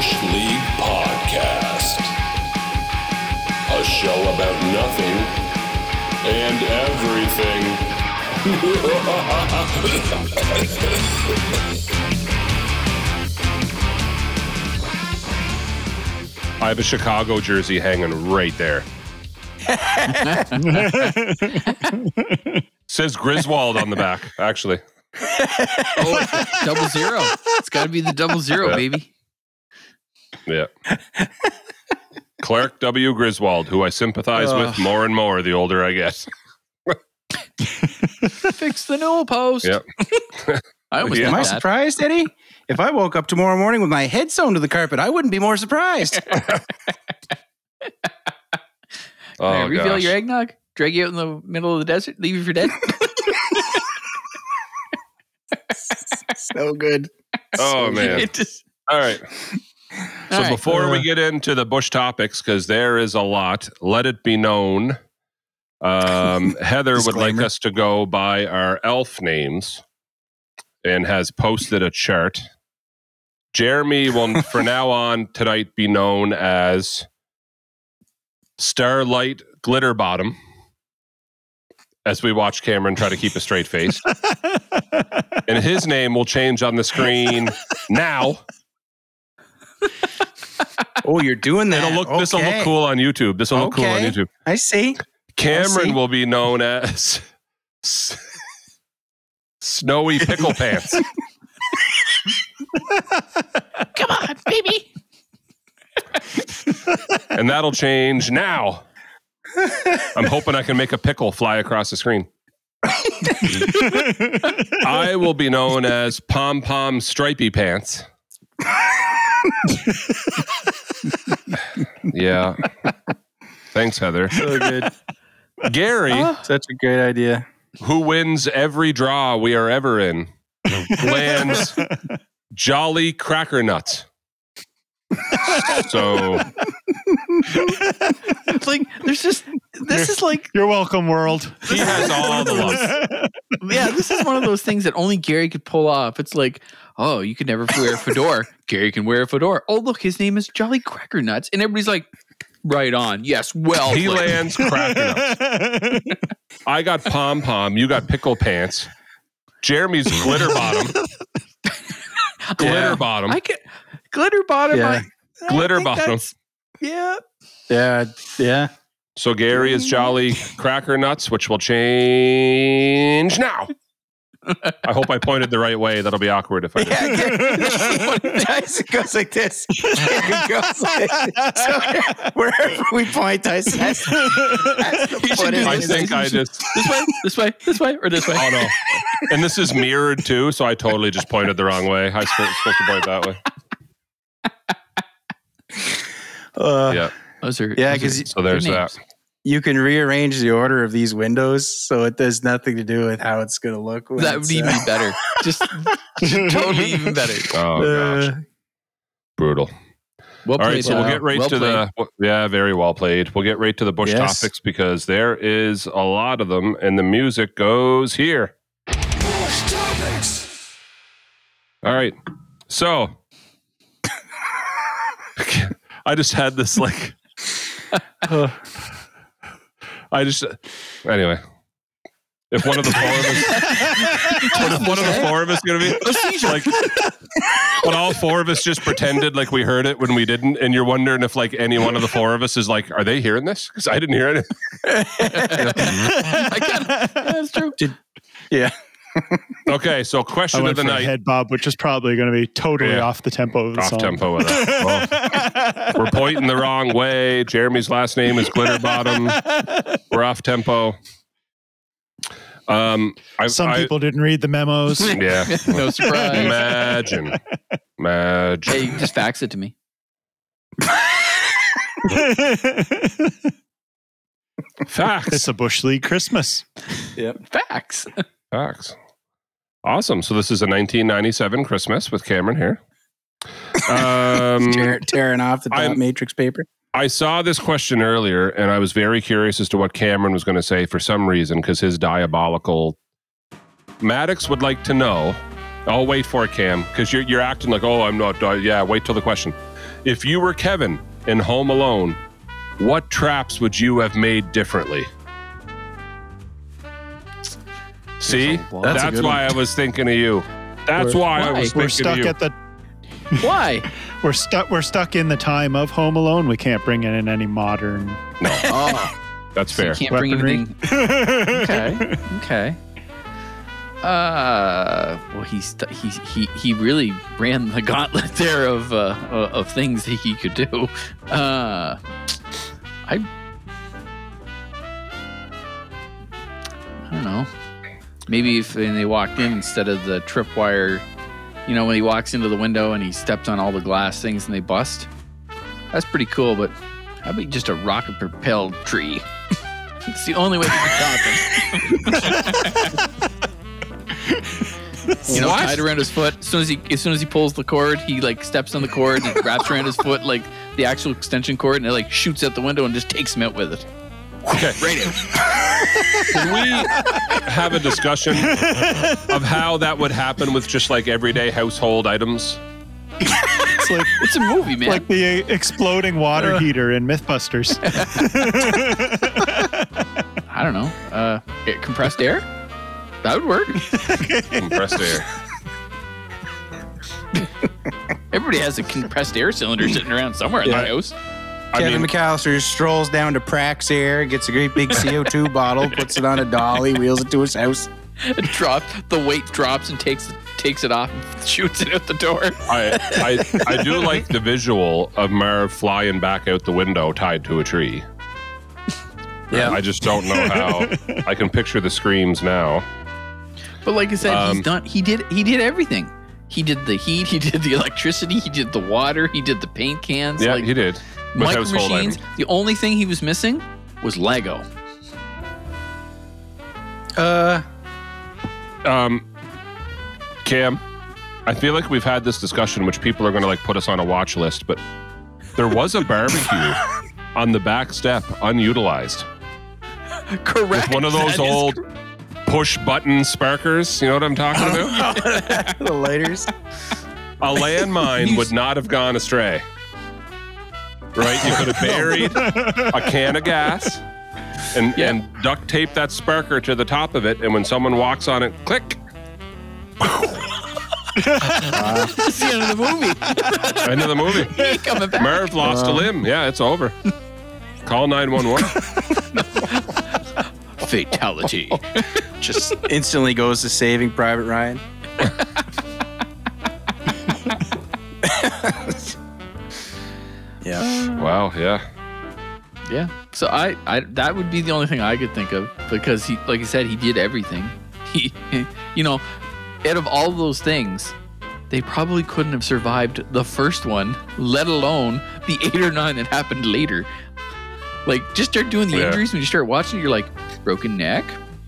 Bush League Podcast. A show about nothing and everything. I have a Chicago jersey hanging right there. Says Griswold on the back, actually. Oh, 00. It's got to be the 00, yeah. Baby. Yeah. Clark W. Griswold, who I sympathize with more and more the older I get. Fix the newel post. Yep. Am I surprised, Eddie? If I woke up tomorrow morning with my head sewn to the carpet, I wouldn't be more surprised. Can I refill your eggnog? Drag you out in the middle of the desert? Leave you for dead? So good. Oh, man. All right. So before we get into the Bush topics, because there is a lot, let it be known, Heather would like us to go by our elf names and has posted a chart. Jeremy will, for now on tonight, be known as Starlight Glitterbottom, as we watch Cameron try to keep a straight face. And his name will change on the screen now. Oh, you're doing that. This will look cool on YouTube. This will look cool on YouTube. I see. Cameron will be known as Snowy Pickle Pants. Come on, baby. And that'll change now. I'm hoping I can make a pickle fly across the screen. I will be known as Pom Pom Stripey Pants. Yeah. Thanks, Heather. So good. Gary. Such a great idea. Who wins every draw we are ever in lands Jolly Cracker Nuts. So like there's just is like you're welcome world. He has all the love. Yeah, this is one of those things that only Gary could pull off. It's like, oh, you could never wear a fedora. Gary can wear a fedora. Oh, look, his name is Jolly Cracker Nuts, and everybody's like, right on. Yes, well he lands Cracker Nuts. I got Pom Pom. You got Pickle Pants. Jeremy's Glitter Bottom. Glitter Bottom. I can. Glitter Bottom. Yeah. Glitter Bottom. Yeah. Yeah. Yeah. So Gary is Jolly Cracker Nuts, which will change now. I hope I pointed the right way. That'll be awkward if I did. Tyson goes like this. It goes like this. So wherever we point, Tyson has to put it. I think I just... This way, or this way? Oh, no. And this is mirrored, too, so I totally just pointed the wrong way. I was supposed to point that way. So there's that. You can rearrange the order of these windows, so it has nothing to do with how it's going to look. That would even be better. Just totally even better. Oh gosh, brutal. Well played. All right, so we'll get right to the very well played. We'll get right to the Bush topics because there is a lot of them, and the music goes here. Bush topics. All right, so. I just had this like. Anyway, if one of the four of us, going to be like, when all four of us just pretended like we heard it when we didn't, and you're wondering if like any one of the four of us is like, are they hearing this? Because I didn't hear it. That's true. Yeah. Okay, so question of the night. Head bob, which is probably going to be totally off the tempo of the song. Off tempo of that. Well, we're pointing the wrong way. Jeremy's last name is Glitterbottom. We're off tempo. Some people didn't read the memos. Yeah. No surprise. Imagine. Hey, you just fax it to me. Fax. It's a Bush League Christmas. Yep. Fax. Awesome. So this is a 1997 Christmas with Cameron here. Tearing off the matrix paper. I saw this question earlier, and I was very curious as to what Cameron was going to say for some reason, because his diabolical... Maddox would like to know... I'll wait for it, Cam, because you're acting like, oh, I'm not... Yeah, wait till the question. If you were Kevin in Home Alone, what traps would you have made differently? See, that's why I was thinking of you. That's why I was thinking of you. We're stuck at the... Why? We're stuck in the time of Home Alone. We can't bring in any modern... No. Oh. That's fair. So you can't bring anything... Okay. Okay. Well, he really ran the gauntlet there of things that he could do. I don't know. Maybe if they walked in instead of the tripwire, you know, when he walks into the window and he steps on all the glass things and they bust. That's pretty cool, but I'd be just a rocket-propelled tree. It's the only way to stop him. You know, tied around his foot. As soon as he pulls the cord, he like steps on the cord and wraps around his foot like the actual extension cord, and it like shoots out the window and just takes him out with it. Okay, right in. Can we have a discussion of how that would happen with just like everyday household items? It's a movie, man. Like the exploding water heater in Mythbusters. I don't know. Compressed air. That would work. Compressed air. Everybody has a compressed air cylinder sitting around somewhere in their house. Kevin McAllister strolls down to Praxair, gets a great big CO2 bottle, puts it on a dolly, wheels it to his house. The weight drops and takes it off and shoots it out the door. I do like the visual of Marv flying back out the window tied to a tree. Yeah, I just don't know how. I can picture the screams now. But like I said, he's done. He did everything. He did the heat. He did the electricity. He did the water. He did the paint cans. Yeah, he did. Micro machines. The only thing he was missing was Lego. Cam, I feel like we've had this discussion, which people are going to like put us on a watch list. But there was a barbecue on the back step, unutilized. Correct. With one of those old push-button sparkers. You know what I'm talking about? Yeah. The lighters. A landmine would not have gone astray. Right? You could have buried a can of gas and duct tape that sparker to the top of it, and when someone walks on it, click. That's the end of the movie. End of the movie. Coming back. Merv lost a limb. Yeah, it's over. Call 911. Fatality. Just instantly goes to Saving Private Ryan. Yeah. Wow. Yeah. Yeah. So I that would be the only thing I could think of because he, like I said, he did everything. He, you know, out of all those things, they probably couldn't have survived the first one, let alone the 8 or 9 that happened later. Like, just start doing the injuries when you start watching it, you're like, broken neck,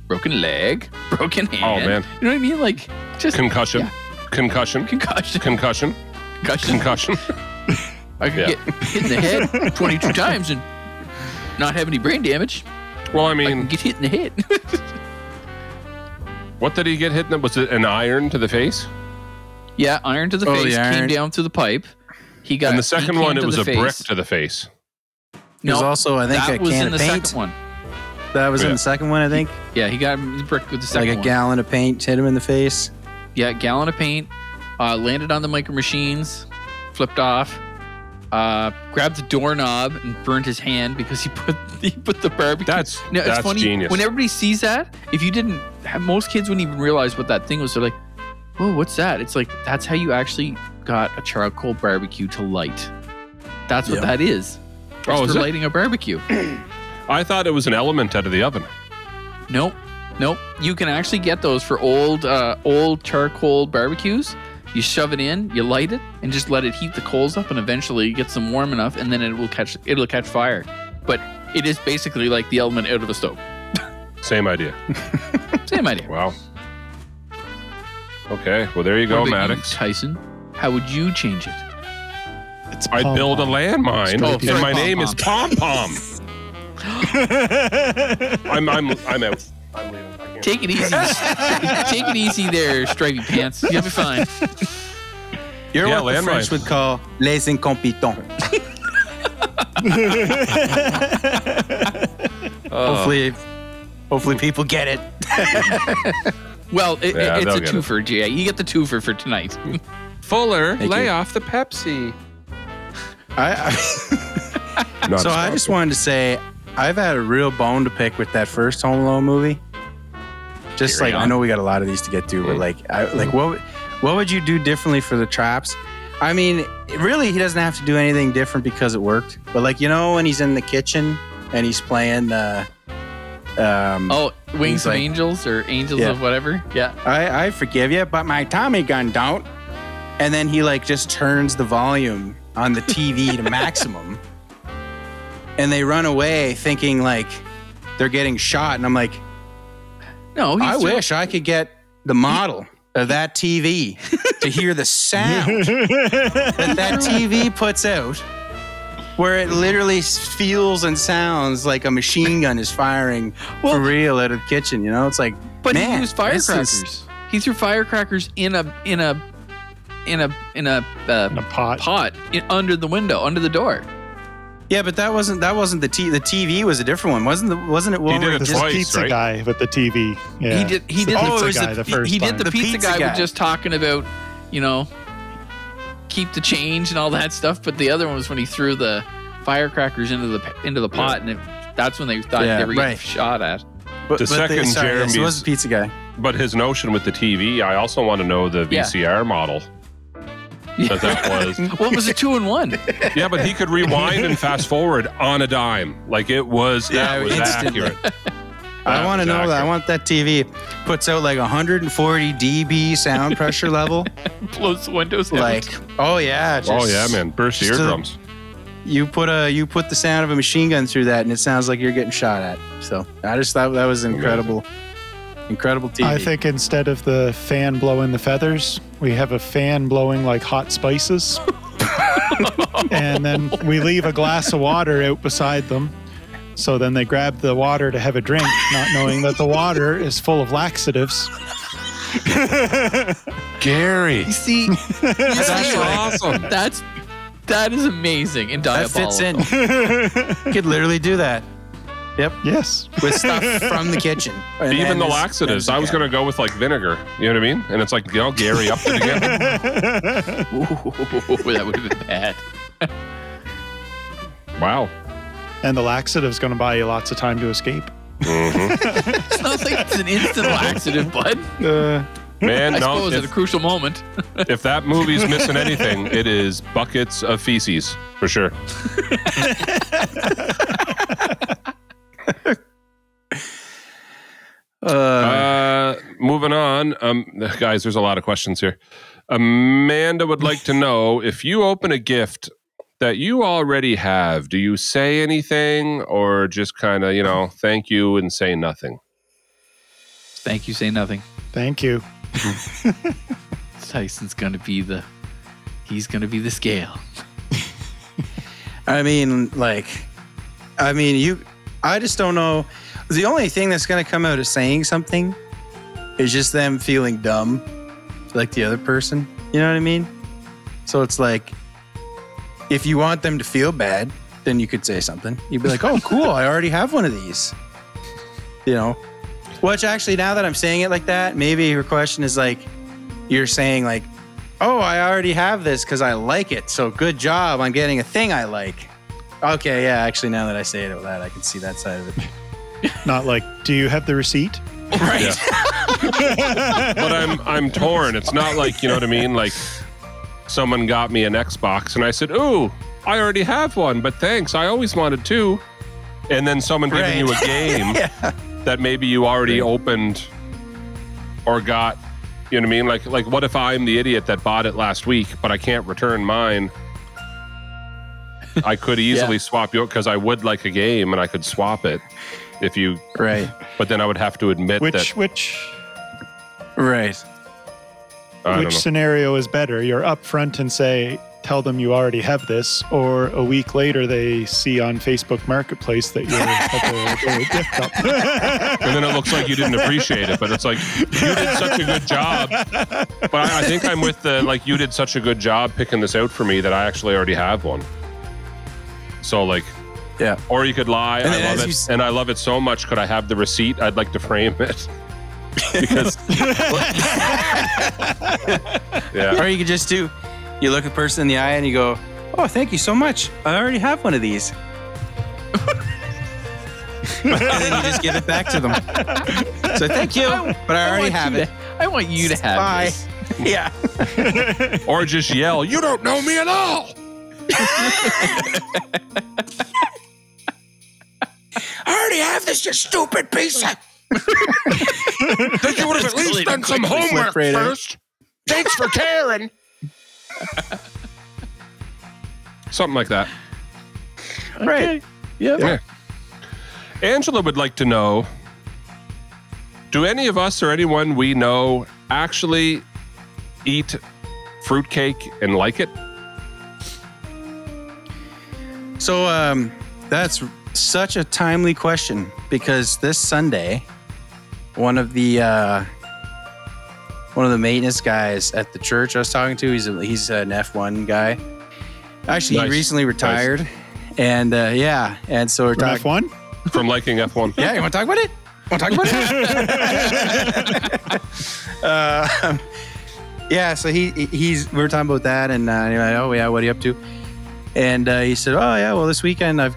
broken leg, broken hand. Oh, man. You know what I mean? Like, just... Concussion. Yeah. Concussion. I could get hit in the head 22 times and not have any brain damage. Well, I mean... I can get hit in the head. What did he get hit in? Was it an iron to the face? Yeah, iron to the face. Came down through the pipe. He got. And the second one, it was a brick to the face. No, it was also, I think, a can of paint. That was in the second one. That was in the second one, I think? Yeah, he got him bricked with the second one. Like a gallon of paint hit him in the face? Yeah, a gallon of paint. Landed on the micro machines. Flipped off. Grabbed the doorknob and burned his hand because he put the barbecue. That's funny, genius. When everybody sees that, if you didn't, most kids wouldn't even realize what that thing was. They're like, oh, what's that? It's like, that's how you actually got a charcoal barbecue to light. That's what that is. It's for lighting a barbecue. I thought it was an element out of the oven. Nope. You can actually get those for old charcoal barbecues. You shove it in, you light it, and just let it heat the coals up, and eventually it gets them warm enough, and then it'll catch fire. But it is basically like the element out of the stove. Same idea. Wow. Okay. Well, there you go, Maddox. You, Tyson, how would you change it? I'd build a landmine, and my name is Pom Pom. I'm out. I'm leaving. Take it easy there, Stripey Pants. You'll be fine. You're what the French would call les incompetents. Hopefully people get it. Well, it's a twofer, G.I. You get the twofer for tonight. Fuller, lay off the Pepsi. I just wanted to say, I've had a real bone to pick with that first Home Alone movie. Just Carry like on. I know we got a lot of these to get to, but what would you do differently for the traps? I mean, really, he doesn't have to do anything different because it worked. But when he's in the kitchen and he's playing the Wings of Angels or Angels of whatever. Yeah, I forgive you, but my Tommy gun don't. And then he just turns the volume on the TV to maximum. And they run away thinking they're getting shot. And I'm like, no, I wish I could get the model of that TV to hear the sound that TV puts out, where it literally feels and sounds like a machine gun is firing for real out of the kitchen. It's like, but man, he used firecrackers. He threw firecrackers in a pot under the window, under the door. Yeah, but that wasn't the TV was a different one, wasn't it? He did it twice, pizza right? guy with the TV. Yeah. He did the pizza guy was just talking about, keep the change and all that stuff. But the other one was when he threw the firecrackers into the pot, and that's when they thought they were getting shot at. Jeremy's was the pizza guy. But his notion with the TV, I also want to know the VCR model. That was. What was it, 2 in 1? Yeah, but he could rewind and fast forward on a dime. It was accurate. I want to know that. I want that TV. Puts out 140 dB sound pressure level. Blows the windows down. Man, burst the eardrums. You put the sound of a machine gun through that, and it sounds like you're getting shot at. So I just thought that was incredible. Amazing. Incredible TV. I think instead of the fan blowing the feathers, we have a fan blowing hot spices. And then we leave a glass of water out beside them. So then they grab the water to have a drink, not knowing that the water is full of laxatives. Gary. You see, that's awesome. That is amazing and diabolical. That fits in. You could literally do that. Yep. Yes. With stuff from the kitchen. Even the laxatives. I was going to go with vinegar. You know what I mean? And it's Gary up to the Ooh, that would have been bad. Wow. And the laxative's going to buy you lots of time to escape. Mm-hmm. Sounds like it's an instant laxative, bud. I suppose at a crucial moment. If that movie's missing anything, it is buckets of feces, for sure. Moving on, guys, there's a lot of questions here. Amanda would like to know, if you open a gift that you already have, do you say anything or just kind of, thank you and say nothing? Thank you, say nothing. Thank you. Tyson's going to be the scale. I just don't know. The only thing that's going to come out of saying something is just them feeling dumb, like the other person. You know what I mean? So it's if you want them to feel bad, then you could say something. You'd be like, oh, cool, I already have one of these. Which actually, now that I'm saying it like that, maybe your question is you're saying oh, I already have this because I like it. So good job on getting a thing I like. Okay, yeah, actually, now that I say it out loud, I can see that side of it. Not do you have the receipt? Right. Yeah. But I'm torn. It's not you know what I mean? Someone got me an Xbox, and I said, ooh, I already have one, but thanks, I always wanted two. And then someone giving you a game that maybe you already opened or got, you know what I mean? What if I'm the idiot that bought it last week, but I can't return mine? I could easily swap you because I would like a game, and I could swap it if you. Right. But then I would have to admit Which scenario is better? You're upfront and say, tell them you already have this, or a week later they see on Facebook Marketplace that you're at the gift shop. And then it looks like you didn't appreciate it, but it's like, you did such a good job. But I think I'm with the, like, you did such a good job picking this out for me that I actually already have one. So, like, yeah. Or you could lie, and I love it, and I love it so much, could I have the receipt? I'd like to frame it. Because yeah. Or you could just do, you look a person in the eye and you go, oh, thank you so much, I already have one of these. And then you just give it back to them. So thank you, but I already have it. I want you to have this. Yeah. Or just yell, you don't know me at all. I already have this, you stupid piece of... That you would have at least done some homework first. Thanks for caring. Something like that. Okay. Right. Yep. Yeah. Angela would like to know, do any of us or anyone we know actually eat fruitcake and like it? So that's such a timely question, because this Sunday... One of the maintenance guys at the church I was talking to, he's an F1 guy. Actually, nice. He recently retired, and yeah, and so we're talking F1 from liking F1. Yeah, you want to talk about it? Yeah, so he's we were talking about that, and anyway, oh yeah, what are you up to? And he said, oh yeah, well this weekend I'm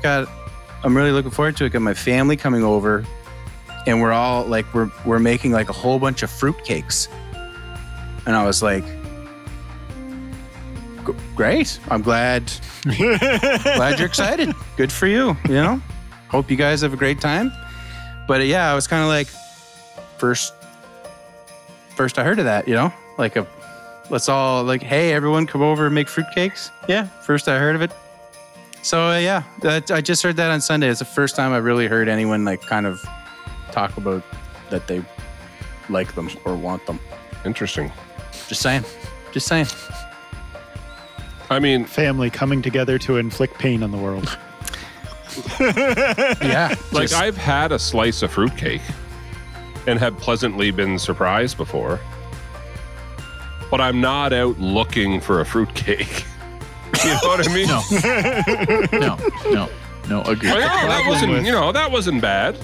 really looking forward to it. Got my family coming over. And we're all like, we're making like a whole bunch of fruitcakes. And I was like, great. I'm glad you're excited. Good for you. You know, hope you guys have a great time. But yeah, I was kind of like, first I heard of that, you know, like let's all like, hey, everyone come over and make fruitcakes. Yeah. First I heard of it. So yeah, I just heard that on Sunday. It's the first time I really heard anyone like kind of talk about that they like them or want them. Interesting. Just saying. I mean, family coming together to inflict pain on the world. Yeah. Like I've had a slice of fruitcake and have pleasantly been surprised before, but I'm not out looking for a fruitcake. You know what I mean? No. Agree. Like, oh, that wasn't bad.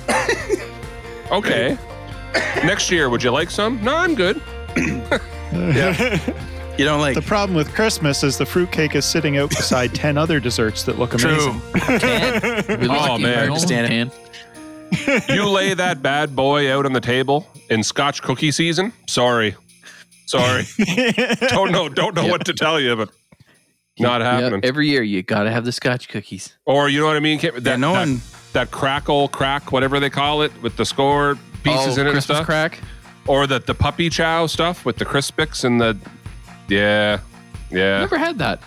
Okay. Next year, would you like some? No, I'm good. Yeah. You don't like... The problem with Christmas is the fruitcake is sitting out beside 10 other desserts that look amazing. True. Oh, man. You lay that bad boy out on the table in Scotch cookie season? Sorry. Don't know what to tell you, but... Not happening. Every year, you got to have the Scotch cookies. Or, you know what I mean? That crack, whatever they call it, with the score pieces in it and stuff. Crack. Or the puppy chow stuff with the Crispix and the... Yeah. I've never had that.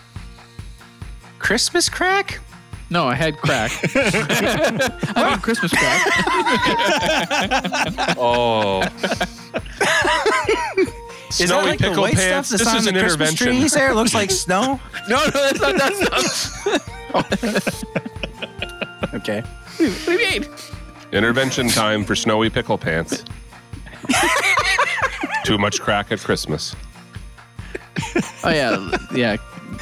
Christmas crack? No, I had crack. I had Christmas crack. Oh. Is Snowy that like pickle the white pants. Stuff that's this on is the an Christmas intervention. Trees there? It looks like snow? No, that's not. Okay. What do you mean? Intervention time for Snowy Pickle Pants. Too much crack at Christmas. Oh, yeah.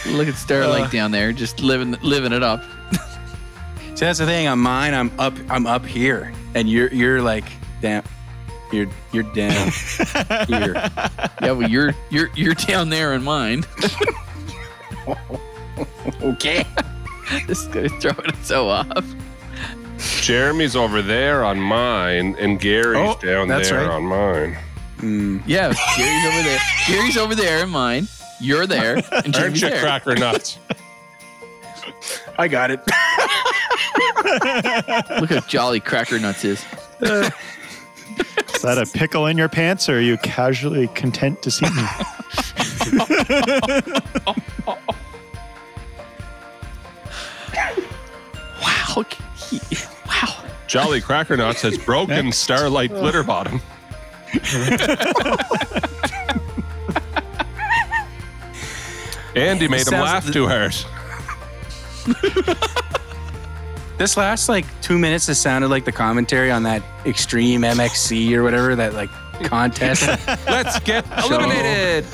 Look at Starlight down there, just living it up. See, that's the thing. On mine, I'm up here, and you're like, damn. You're down here. Yeah, well, you're down there in mine. Okay. This is gonna throw it so off. Jeremy's over there on mine, and Gary's down there on mine. Mm. Yeah, Gary's over there. Gary's over there in mine. You're there, and Jeremy's there. Aren't you cracker nuts? I got it. Look how jolly Cracker Nuts is. Is that a pickle in your pants, or are you casually content to see me? Wow. Wow. Jolly Cracker Nuts has broken Starlight Glitterbottom. Andy made him laugh too hard. This last like 2 minutes has sounded like the commentary on that Extreme MXC or whatever, that like contest. Let's get eliminated.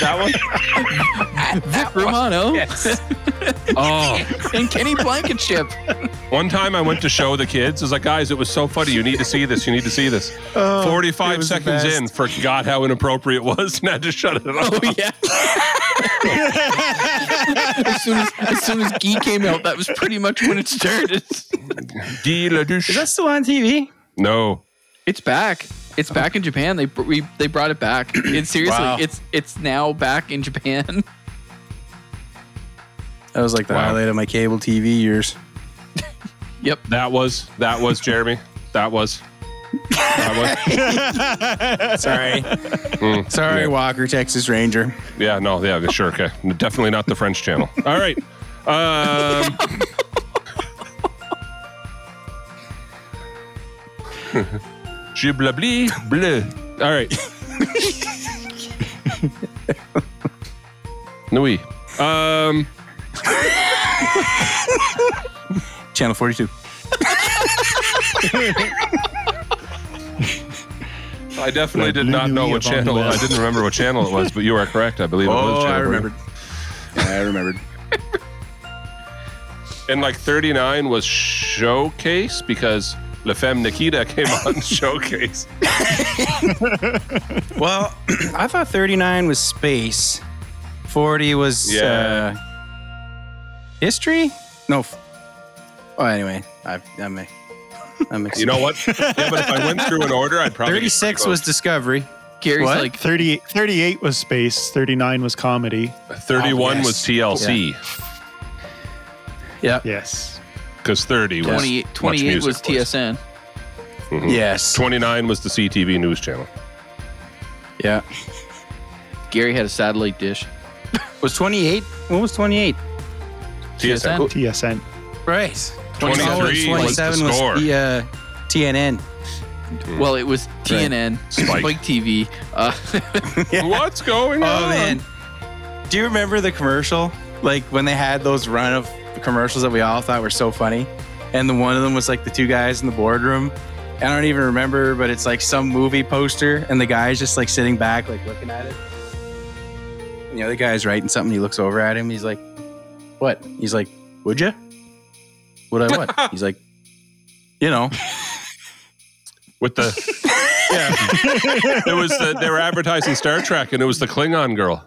That one? Vic Romano. Yes. Oh. And Kenny Blankenship. One time I went to show the kids. I was like, guys, it was so funny. You need to see this. You need to see this. Oh, 45 seconds in, forgot how inappropriate it was and had to shut it off. Oh, yeah. as soon as Guy came out, that was pretty much when it started. Guy Ledouche. Is that still on TV? No. It's back. It's back in Japan. They brought it back. And seriously, wow. It's now back in Japan. That was like the highlight of my cable TV years. Yep. That was Jeremy. That was. Sorry. Sorry, yeah. Walker, Texas Ranger. Yeah, no, yeah, sure, okay. Definitely not the French channel. All right. Blabli bleu. All right. Nui. Channel 42. I definitely did not know what channel. I didn't remember what channel it was, but you are correct. I believe it was channel. I remembered. And like 39 was Showcase because La Femme Nikita came on Showcase. Well, I thought 39 was Space. 40 was History? No. Oh, anyway. I'm you know what? Yeah, but if I went through an order, I'd probably... 36 was Discovery. Gary's what? Like... 38 was Space. 39 was Comedy. 31 was TLC. Yeah. Yes. Because 30 was 28 was TSN. Mm-hmm. Yes. 29 was the CTV news channel. Yeah. Gary had a satellite dish. Was 28? What was 28? TSN. Right. 23 was the Score. Was the, TNN. Well, it was TNN. Right. Spike TV. Yeah. What's going on? Oh, man. Do you remember the commercial? Like when they had those run of commercials that we all thought were so funny, and the one of them was like the two guys in the boardroom. I don't even remember, but it's like some movie poster, and the guy's just like sitting back, like looking at it. And the other guy's writing something. He looks over at him. He's like, "What?" He's like, "Would you?" "Would I what?" He's like, "You know." With the yeah, there was they were advertising Star Trek, and it was the Klingon girl.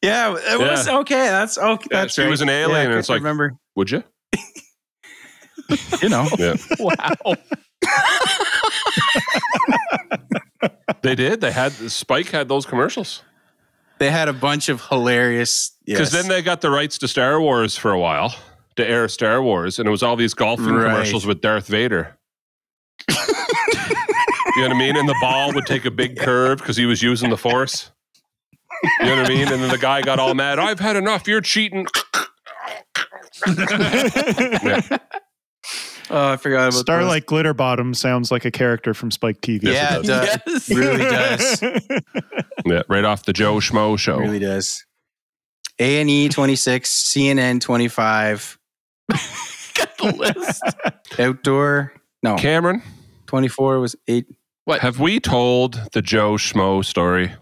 Yeah, it was okay. That's okay. That's she was an alien, and it's like, remember. Would you? You know. Yeah. Wow. They did. They had Spike had those commercials. They had a bunch of hilarious. Because then they got the rights to Star Wars for a while to air Star Wars, and it was all these golfing commercials with Darth Vader. You know what I mean? And the ball would take a big curve because he was using the Force. You know what I mean? And then the guy got all mad. I've had enough. You're cheating. Yeah. Oh, I forgot about Starlight Glitterbottom sounds like a character from Spike TV. Yes, yeah, it does. Yes. Really does. Yeah, right off the Joe Schmo show. It really does. A&E 26, CNN 25. Got the list. Outdoor. No. Cameron. 24 was 8. What? Have we told the Joe Schmo story?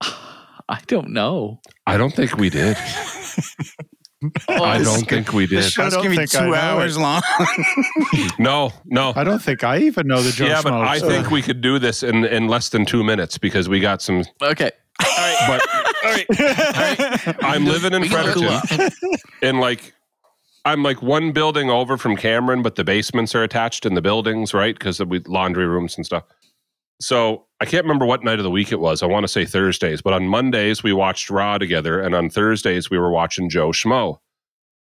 I don't know. I don't think we did. I don't think we did. This show's going to be 2 hours long. No. I don't think I even know the Joe Schmo. Yeah, but I think we could do this in less than 2 minutes because we got some... Okay. All right. All right. I'm living in Fredericton. And like, I'm like one building over from Cameron, but the basements are attached in the buildings, right? Because we laundry rooms and stuff. So I can't remember what night of the week it was. I want to say Thursdays, but on Mondays we watched Raw together, and on Thursdays we were watching Joe Schmo.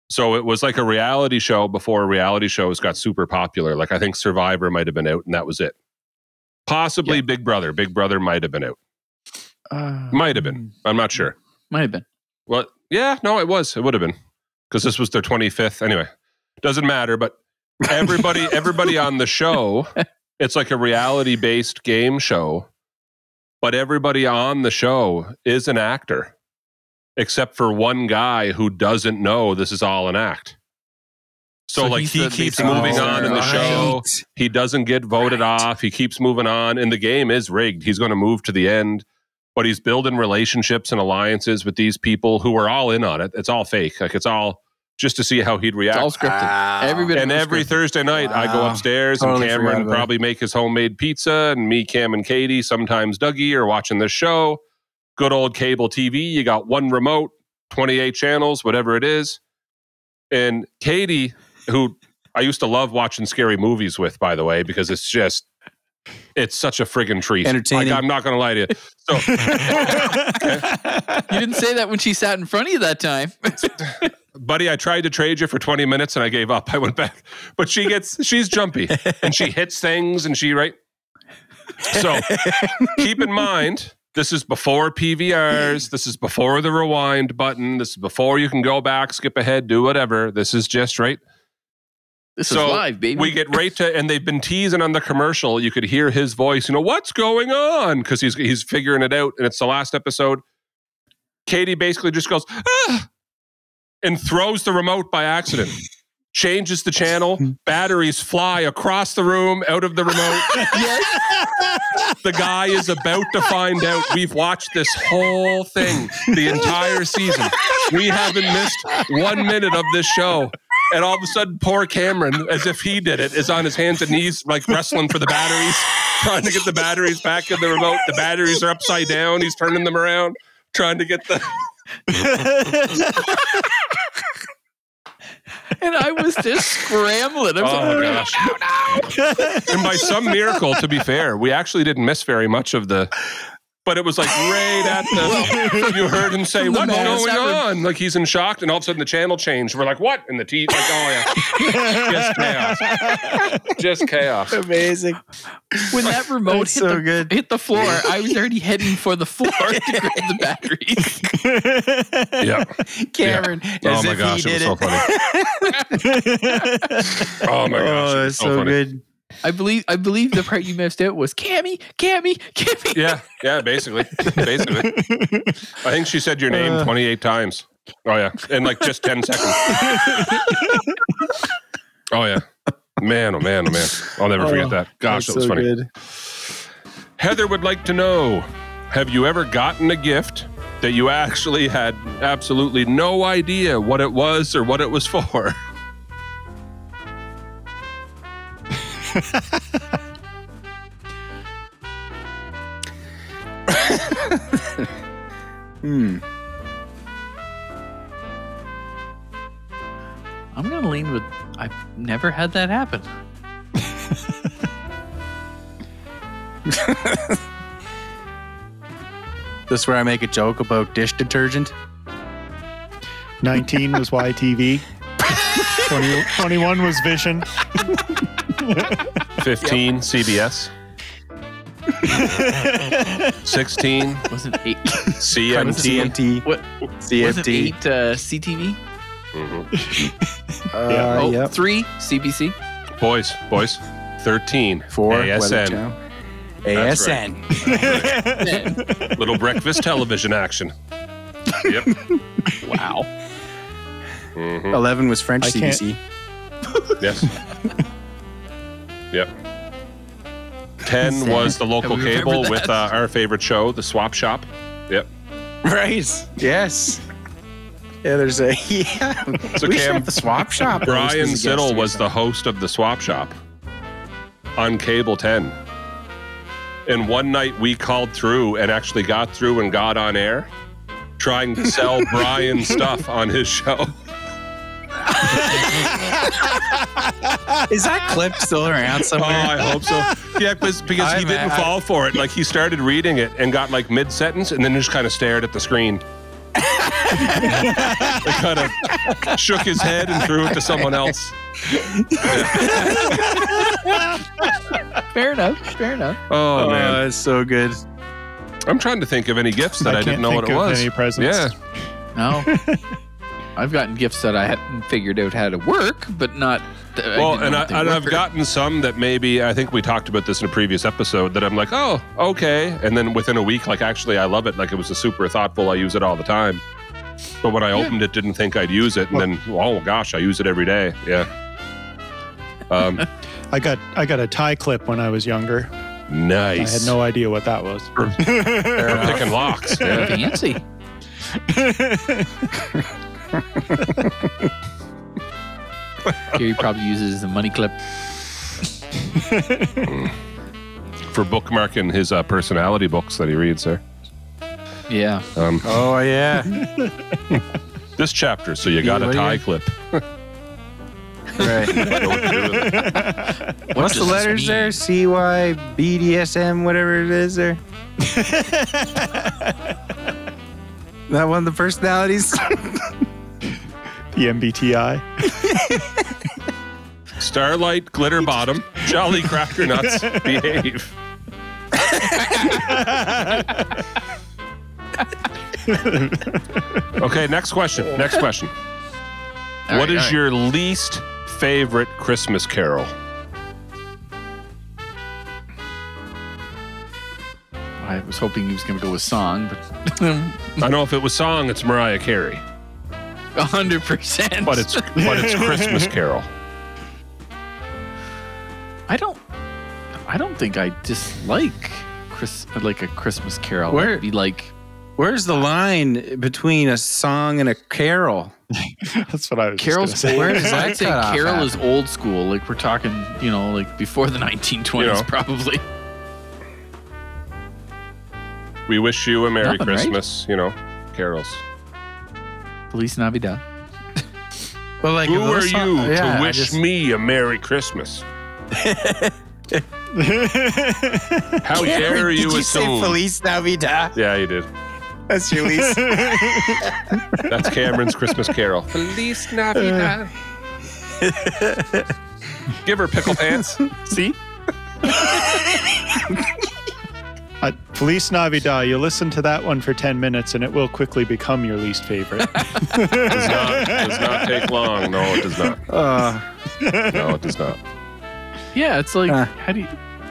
So it was like a reality show before reality shows got super popular. Like I think Survivor might have been out, and that was it. Possibly Big Brother. Big Brother might have been out. Might have been. I'm not sure. Might have been. Well, yeah, no, it was. It would have been because this was their 25th. Anyway, doesn't matter. But everybody on the show. It's like a reality-based game show but everybody on the show is an actor, except for one guy who doesn't know this is all an act. So like he keeps moving on in the show. He doesn't get voted off. He keeps moving on. And the game is rigged. He's going to move to the end. But he's building relationships and alliances with these people who are all in on it. It's all fake. Like it's all just to see how he'd react. It's all scripted. Wow. Every Thursday night, I go upstairs and Cameron probably make his homemade pizza. And me, Cam, and Katie, sometimes Dougie, are watching this show. Good old cable TV. You got one remote, 28 channels, whatever it is. And Katie, who I used to love watching scary movies with, by the way, because it's just, it's such a friggin' treat. Entertaining. Like, I'm not going to lie to you. So, you didn't say that when she sat in front of you that time. Buddy, I tried to trade you for 20 minutes and I gave up. I went back. But she's jumpy and she hits things and right? So keep in mind, this is before PVRs. This is before the rewind button. This is before you can go back, skip ahead, do whatever. This is just right. This is live, baby. We get right to, and they've been teasing on the commercial. You could hear his voice, what's going on? Because he's figuring it out. And it's the last episode. Katie basically just goes, ah, and throws the remote by accident. Changes the channel. Batteries fly across the room, out of the remote. Yes. The guy is about to find out. We've watched this whole thing, the entire season. We haven't missed 1 minute of this show. And all of a sudden, poor Cameron, as if he did it, is on his hands and knees, like wrestling for the batteries, trying to get the batteries back in the remote. The batteries are upside down. He's turning them around, trying to get the... And I was just scrambling. Oh, gosh. No. And by some miracle, to be fair, we actually didn't miss very much of the... But it was like right at the, you heard him say, what's going on? Like he's in shock. And all of a sudden the channel changed. We're like, what? And the TV, like, oh yeah. Just chaos. Just chaos. Amazing. When that remote hit the floor, I was already heading for the floor to grab the batteries. Yeah. Cameron. Yeah. Oh my gosh, it was so funny. Oh my gosh. Oh, that's so good. I believe the part you messed out was Cammy. Yeah, basically. I think she said your name 28 times. Oh yeah, in like just 10 seconds. Oh yeah, man. I'll never forget that. Gosh, that was so funny. Good. Heather would like to know: have you ever gotten a gift that you actually had absolutely no idea what it was or what it was for? I'm gonna lean with I've never had that happen. This is where I make a joke about dish detergent. 19 was YTV. 21 was Vision. 15 CBS. 16 wasn't 8 CMT. What wasn't 8 CTV? Mm-hmm. Yep. 3 CBC. Boys. 13 4 ASN. ASN. Right. Little breakfast television action. Yep. Wow. Mm-hmm. 11 was French CBC. Yes. Yep. 10 was the local cable with our favorite show, The Swap Shop. Yep. Right. Yes. Yeah, there's a... Yeah. So we should have The Swap Shop. Brian Siddle was the host of The Swap Shop on Cable 10. And one night we called through and actually got through and got on air trying to sell Brian stuff on his show. Is that clip still around somewhere? Oh, I hope so. Yeah, because he didn't fall for it. Like, he started reading it and got, like, mid-sentence and then just kind of stared at the screen. He kind of shook his head and threw it to someone else. Fair enough. Oh, man. That's so good. I'm trying to think of any gifts that I didn't know what it was. Any presents. Yeah. No. I've gotten gifts that I hadn't figured out how to work, but not I've gotten some that maybe, I think we talked about this in a previous episode, that I'm like, oh, okay. And then within a week, like, actually, I love it. Like, it was a super thoughtful. I use it all the time. But when I opened it, didn't think I'd use it. And then, oh, gosh, I use it every day. Yeah. I got a tie clip when I was younger. Nice. I had no idea what that was. They're picking locks. Yeah. Fancy. Gary probably uses as a money clip. For bookmarking his personality books that he reads there. Yeah. Oh, yeah. This chapter, so you got a tie clip. Right. What's the letters there? CYBDSM, whatever it is there. That one of the personalities? The MBTI. Starlight Glitterbottom, Jolly Cracker Nuts, behave. Okay, next question. Next question. What is your least favorite Christmas carol? I was hoping he was going to go with song, but I know if it was song, it's Mariah Carey. 100%. But it's Christmas Carol. I don't think I dislike a Christmas Carol. Where it'd be like, where's the line between a song and a carol? That's what I was going to say. Where does that say carol is old school? Like, we're talking, you know, like before the 1920s, probably. We wish you a Merry Christmas, right? You know, carols. Feliz Navidad. Well, like, who are you to wish me a Merry Christmas? How dare you assume? Did you say Feliz Navidad? Yeah, you did. That's your least. That's Cameron's Christmas carol. Feliz Navidad. Give her pickle pants. See? Feliz Navidad, you listen to that one for 10 minutes and it will quickly become your least favorite. It does not take long. No, it does not. No, it does not. Yeah, it's like, how do you...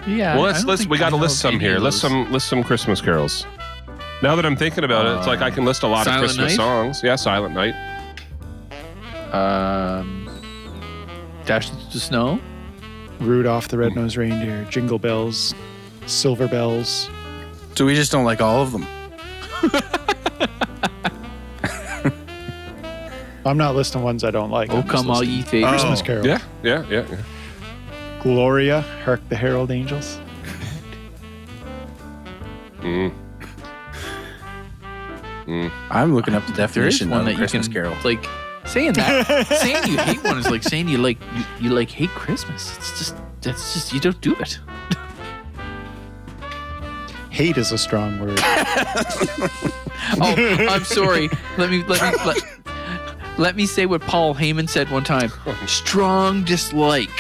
Yeah, well, we got to list some here. List some Christmas carols. Now that I'm thinking about it, it's like I can list a lot of Christmas songs. Yeah, Silent Night. Dash the Snow. Rudolph the Red-Nosed Reindeer. Jingle Bells. Silver Bells. So we just don't like all of them. I'm not listing ones I don't like. Oh, come all ye faithful. Christmas Carol. Yeah. Gloria, Hark the Herald Angels. I'm looking up the definition of Christmas Carol. It's like saying that, saying you hate one is like saying you hate Christmas. It's just, that's just, you don't do it. Hate is a strong word. I'm sorry. Let me say what Paul Heyman said one time. Strong dislike.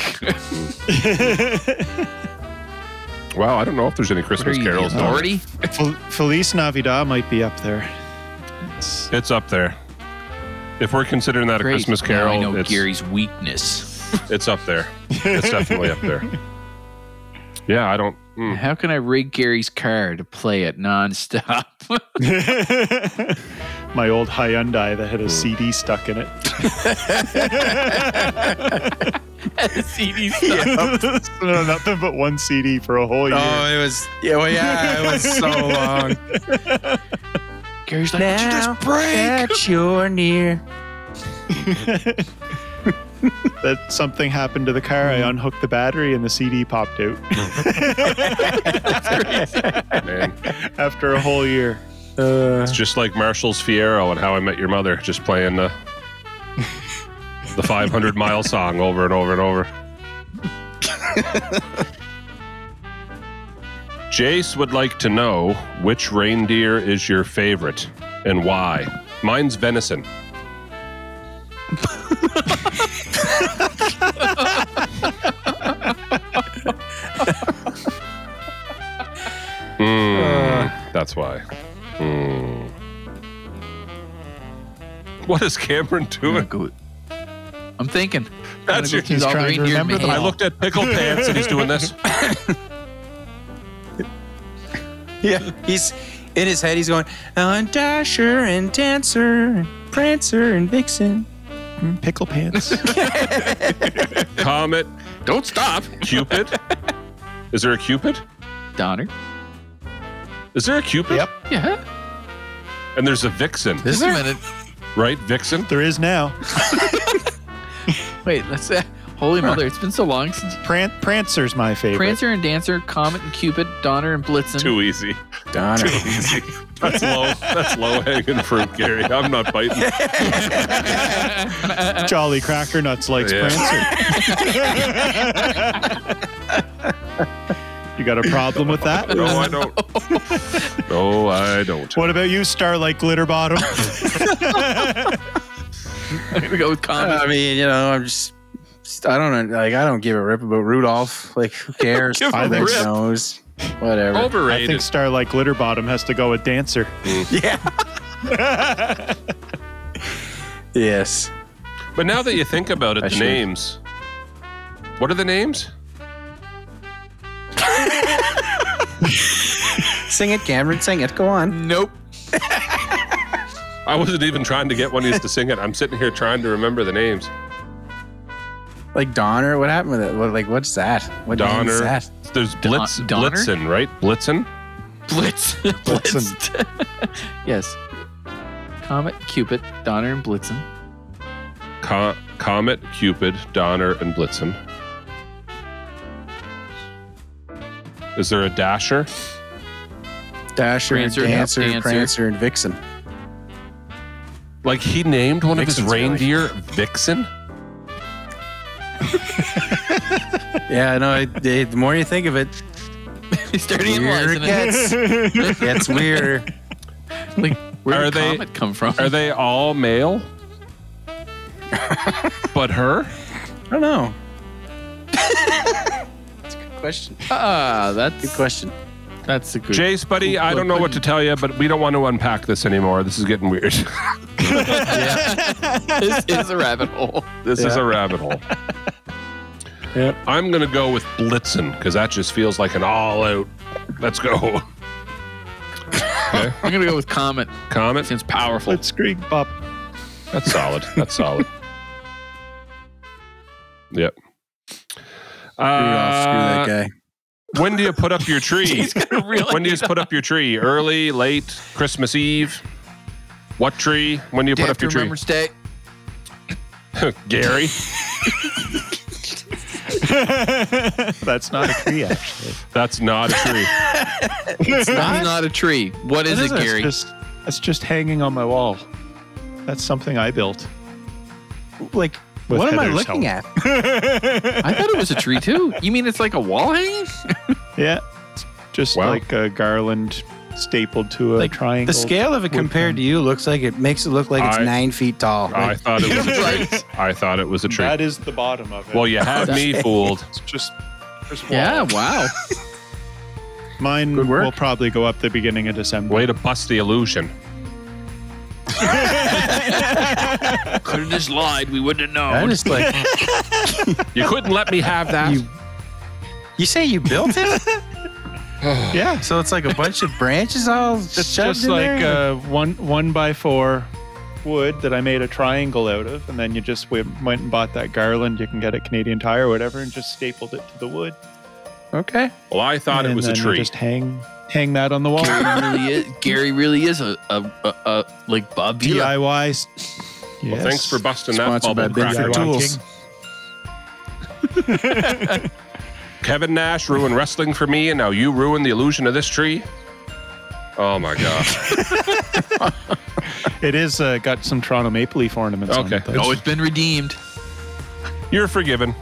Wow, I don't know if there's any Christmas carols. Already? Feliz Navidad might be up there. It's up there. If we're considering that a Christmas carol, I know Gary's weakness. It's up there. It's definitely up there. Yeah, I don't. How can I rig Gary's car to play it nonstop? My old Hyundai that had a CD stuck in it. Had a CD stuck. Yeah. No, nothing but one CD for a whole year. Oh, it was. Yeah, well, yeah, it was so long. Gary's like, now, did you just break? That you're near. That something happened to the car. I unhooked the battery and the CD popped out. Man. After a whole year. It's just like Marshall's Fiero and How I Met Your Mother, just playing the 500 mile song over and over and over. Jace would like to know which reindeer is your favorite and why. Mine's venison. That's why. What is Cameron doing? I'm thinking. That's your he's trying to remember them. I looked at Pickle Pants and he's doing this. Yeah, he's in his head. He's going, "I'm Dasher and Dancer and Prancer and Vixen." Pickle Pants. Comet. Don't stop. Cupid. Is there a Cupid? Donner. Is there a Cupid? Yep. Yeah. And there's a Vixen. Is there? Minute. Right, Vixen? There is now. Wait, let's say, holy mother, it's been so long since... Prancer's my favorite. Prancer and Dancer, Comet and Cupid, Donner and Blitzen. Too easy. Donner. Too easy. That's low. That's low-hanging fruit, Gary. I'm not biting. Jolly Cracker Nuts likes Prancer. You got a problem with that? No, I don't. No, I don't. What about you, Starlight Glitterbottom? I'm gonna go with Comet. I mean, you know, I'm just I don't know, like, I don't give a rip about Rudolph. Like, who cares? I think Snows. Whatever. Overrated. I think Starlight Glitterbottom has to go with Dancer. Yeah. Yes. But now that you think about it, the names. What are the names? Sing it, Cameron. Sing it. Go on. Nope. I wasn't even trying to get one of these to sing it. I'm sitting here trying to remember the names. Like Donner. What happened with it? Like, what's that? What Donner. Is that? There's Blitzen, right? Blitzen. Blitzen. Yes. Comet, Cupid, Donner, and Blitzen. Comet, Cupid, Donner, and Blitzen. Is there a Dasher? Dasher, Prancer, Dancer, Prancer, and Vixen. Like, he named one of his reindeer Vixen? Yeah, no, the more you think of it, it gets weirder. Like, where did Comet come from? Are they all male? But her? I don't know. Question. That's a good question. That's a good question. Jace, buddy, I don't know what to tell you, but we don't want to unpack this anymore. This is getting weird. Yeah. This is a rabbit hole. This is a rabbit hole. Yep. I'm going to go with Blitzen because that just feels like an all-out. Let's go. Okay. I'm going to go with Comet. Comet seems powerful. Let's scream, Pop. That's solid. That's solid. Yep. Screw that guy. When do you put up your tree? He's gonna really when do you put up your tree? Early, late, Christmas Eve? What tree? When do you put up your tree? Remembrance Day. Gary. That's not a tree, actually. That's not a tree. It's not a tree. What is it, Gary? It's just hanging on my wall. That's something I built. Like... What am I looking at? I thought it was a tree, too. You mean it's like a wall hanging? Yeah. Just like a garland stapled to a triangle. The scale of it compared to you looks like it makes it look like it's 9 feet tall. I thought it was a tree. I thought it was a tree. That is the bottom of it. Well, you had me fooled. It's just yeah, wow. Mine will probably go up the beginning of December. Way to bust the illusion. Could have just lied. We wouldn't have known. I just like, you couldn't let me have that. You say you built it? Yeah. So it's like a bunch of branches all shoved in there? It's just like one by four wood that I made a triangle out of, and then you just went and bought that garland. You can get at Canadian Tire or whatever, and just stapled it to the wood. Okay. Well, I thought it was a tree. Just hang that on the wall. Gary really is a like Bob DIY. Yes. Well, thanks for busting that bubble, Cracker Tools. Kevin Nash ruined wrestling for me, and now you ruined the illusion of this tree. Oh my gosh! It is got some Toronto Maple Leaf ornaments. Okay. On it, it's been redeemed. You're forgiven.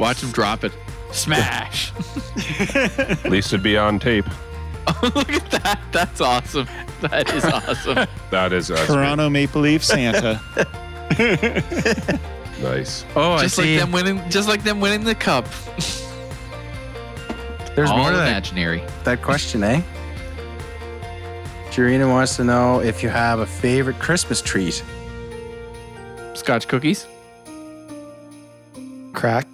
Watch him drop it. Smash. At least it'd be on tape. Oh, look at that. That's awesome. That is awesome. That is awesome. Toronto Maple Leaf Santa. Nice. Oh, just like them winning the cup. There's all more to that question, eh? Jurina wants to know if you have a favorite Christmas treat. Scotch cookies. crack.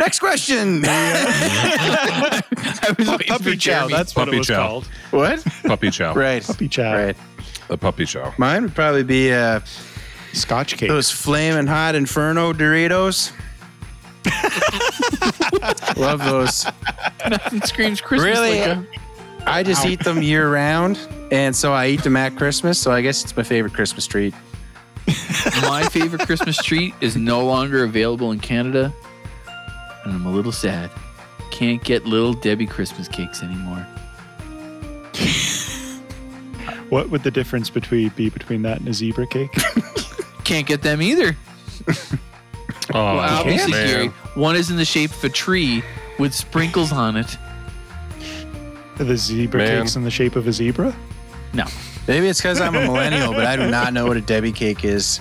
Next question. I was puppy chow. That's what it was called. What? Puppy chow. Right. Puppy chow. Right. The puppy chow. Mine would probably be Scotch cake. Those flaming hot Inferno Doritos. Love those. Nothing screams Christmas. Really? Like I just eat them year round, and so I eat them at Christmas. So I guess it's my favorite Christmas treat. My favorite Christmas treat is no longer available in Canada, and I'm a little sad. Can't get Little Debbie Christmas cakes anymore. What would the difference between that and a zebra cake? Can't get them either. Oh, well, obviously, Gary, one is in the shape of a tree with sprinkles on it. The zebra cake's in the shape of a zebra? No. Maybe it's because I'm a millennial, but I do not know what a Debbie cake is.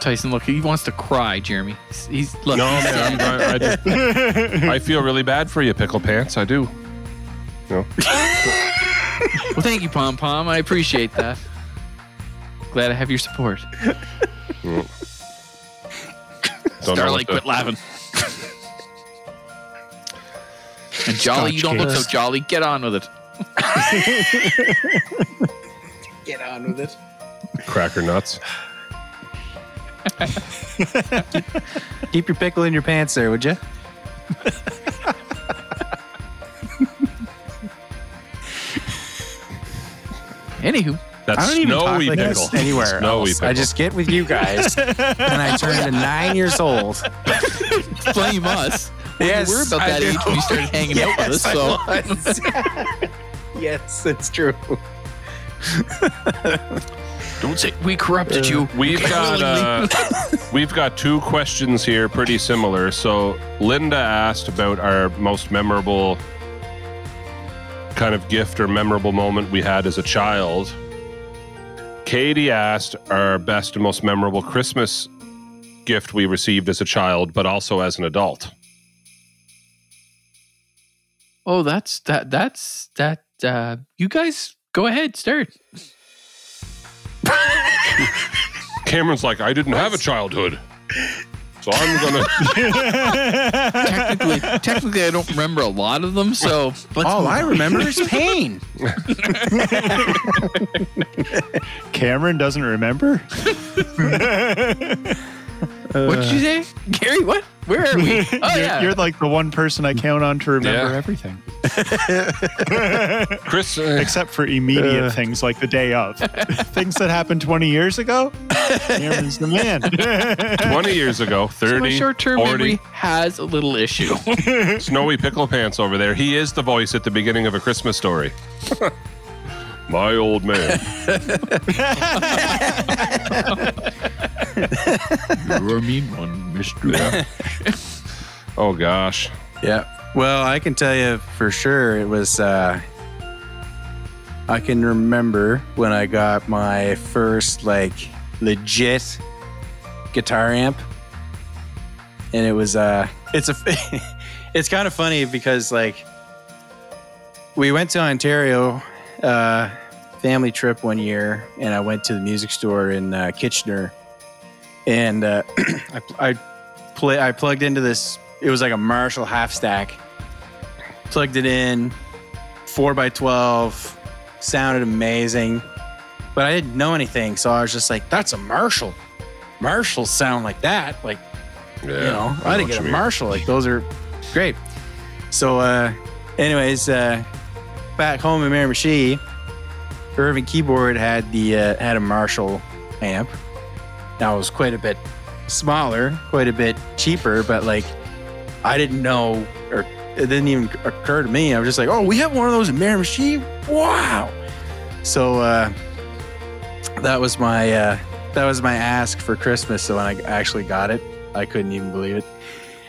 Tyson, look, he wants to cry, Jeremy. He's look. No, man, I feel really bad for you, Pickle Pants. I do. No. Well, thank you, Pom Pom. I appreciate that. Glad I have your support. Starlight, quit laughing. And Jolly, you don't look so jolly. Get on with it. Get on with it. Cracker nuts. Keep your pickle in your pants there, would you? Anywho, that's I don't even talk like this anywhere else. Pickle. I just get with you guys, and I turn to 9 years old. Blame us. Yes, we were about that age when you started hanging out with us. So. Yes, it's true. Don't say we corrupted you. We've got two questions here, pretty similar. So Linda asked about our most memorable kind of gift or memorable moment we had as a child. Katie asked our best and most memorable Christmas gift we received as a child, but also as an adult. Oh, that's that. You guys go ahead, start. Cameron's like, I didn't have a childhood, so I'm gonna. Technically, I don't remember a lot of them. So all I remember is pain. Cameron doesn't remember. What did you say? Gary, what? Where are we? Oh, yeah. You're like the one person I count on to remember everything. Chris, except for immediate things like the day of. Things that happened 20 years ago, Cameron's the man. 20 years ago, 30, so my short-term 40. Memory has a little issue. Snowy Pickle Pants over there. He is the voice at the beginning of A Christmas Story. My old man. You're a mean one, mister. Yeah. Oh, gosh. Yeah. Well, I can tell you for sure it was... I can remember when I got my first, legit guitar amp. And it was... it's kind of funny because, we went to Ontario... family trip one year, and I went to the music store in Kitchener, and I plugged into this. It was like a Marshall half stack. Plugged it in, 4x12, sounded amazing, but I didn't know anything, so I was just like, "That's a Marshall. Marshalls sound like that. I didn't get a Marshall. Those are great." So, anyways. Back home in Miramichi, Irving Keyboard had had a Marshall amp. Now it was quite a bit smaller, quite a bit cheaper, but I didn't know, or it didn't even occur to me. I was just like, oh, we have one of those in Miramichi? Wow! So that was my ask for Christmas. So when I actually got it, I couldn't even believe it.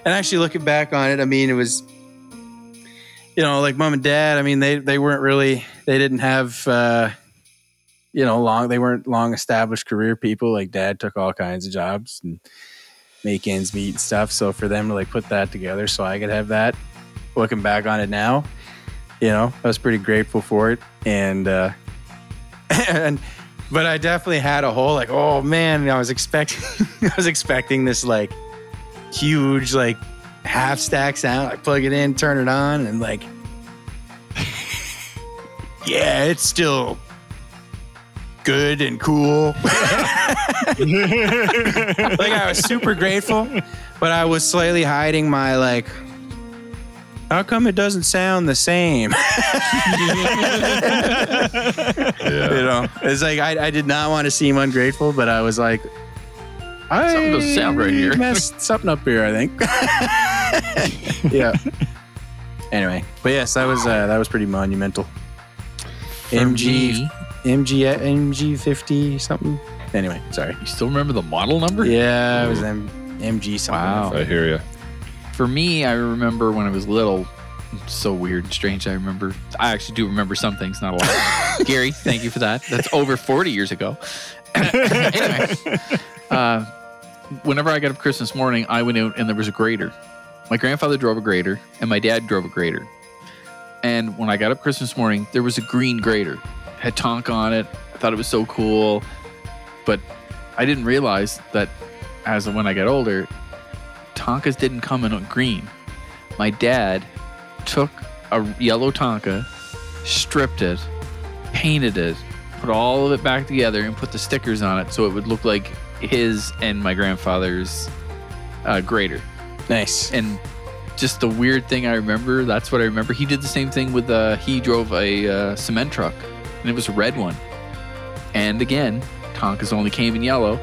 And actually looking back on it, I mean, it was. Mom and Dad, I mean, they weren't really, they didn't have, they weren't long established career people. Dad took all kinds of jobs and make ends meet and stuff. So for them to put that together so I could have that, looking back on it now, I was pretty grateful for it. And But I definitely had a whole like, oh man, and I was expecting this like huge like half stack sound. I plug it in, turn it on, and like, yeah, it's still good and cool. Like I was super grateful, but I was slightly hiding my like, how come it doesn't sound the same? Yeah. You know, it's like I did not want to seem ungrateful, but I was like, something doesn't sound right here. Messed something up here, I think. Yeah. Anyway, but yes, that was pretty monumental. For MG 50 something. Anyway, sorry. You still remember the model number? Yeah, it was MG something. Wow, I hear you. For me, I remember when I was little, it's so weird and strange. I actually do remember some things, not a lot. Gary, thank you for that. That's over 40 years ago. Anyway, whenever I got up Christmas morning, I went out and there was a grater. My grandfather drove a grater and my dad drove a grater. And when I got up Christmas morning, there was a green grater. It had Tonka on it. I thought it was so cool. But I didn't realize that as when I got older, Tonkas didn't come in green. My dad took a yellow Tonka, stripped it, painted it, put all of it back together, and put the stickers on it so it would look like his and my grandfather's grater. Nice. And just the weird thing I remember, that's what I remember. He did the same thing with, he drove a cement truck, and it was a red one. And again, Tonkas only came in yellow,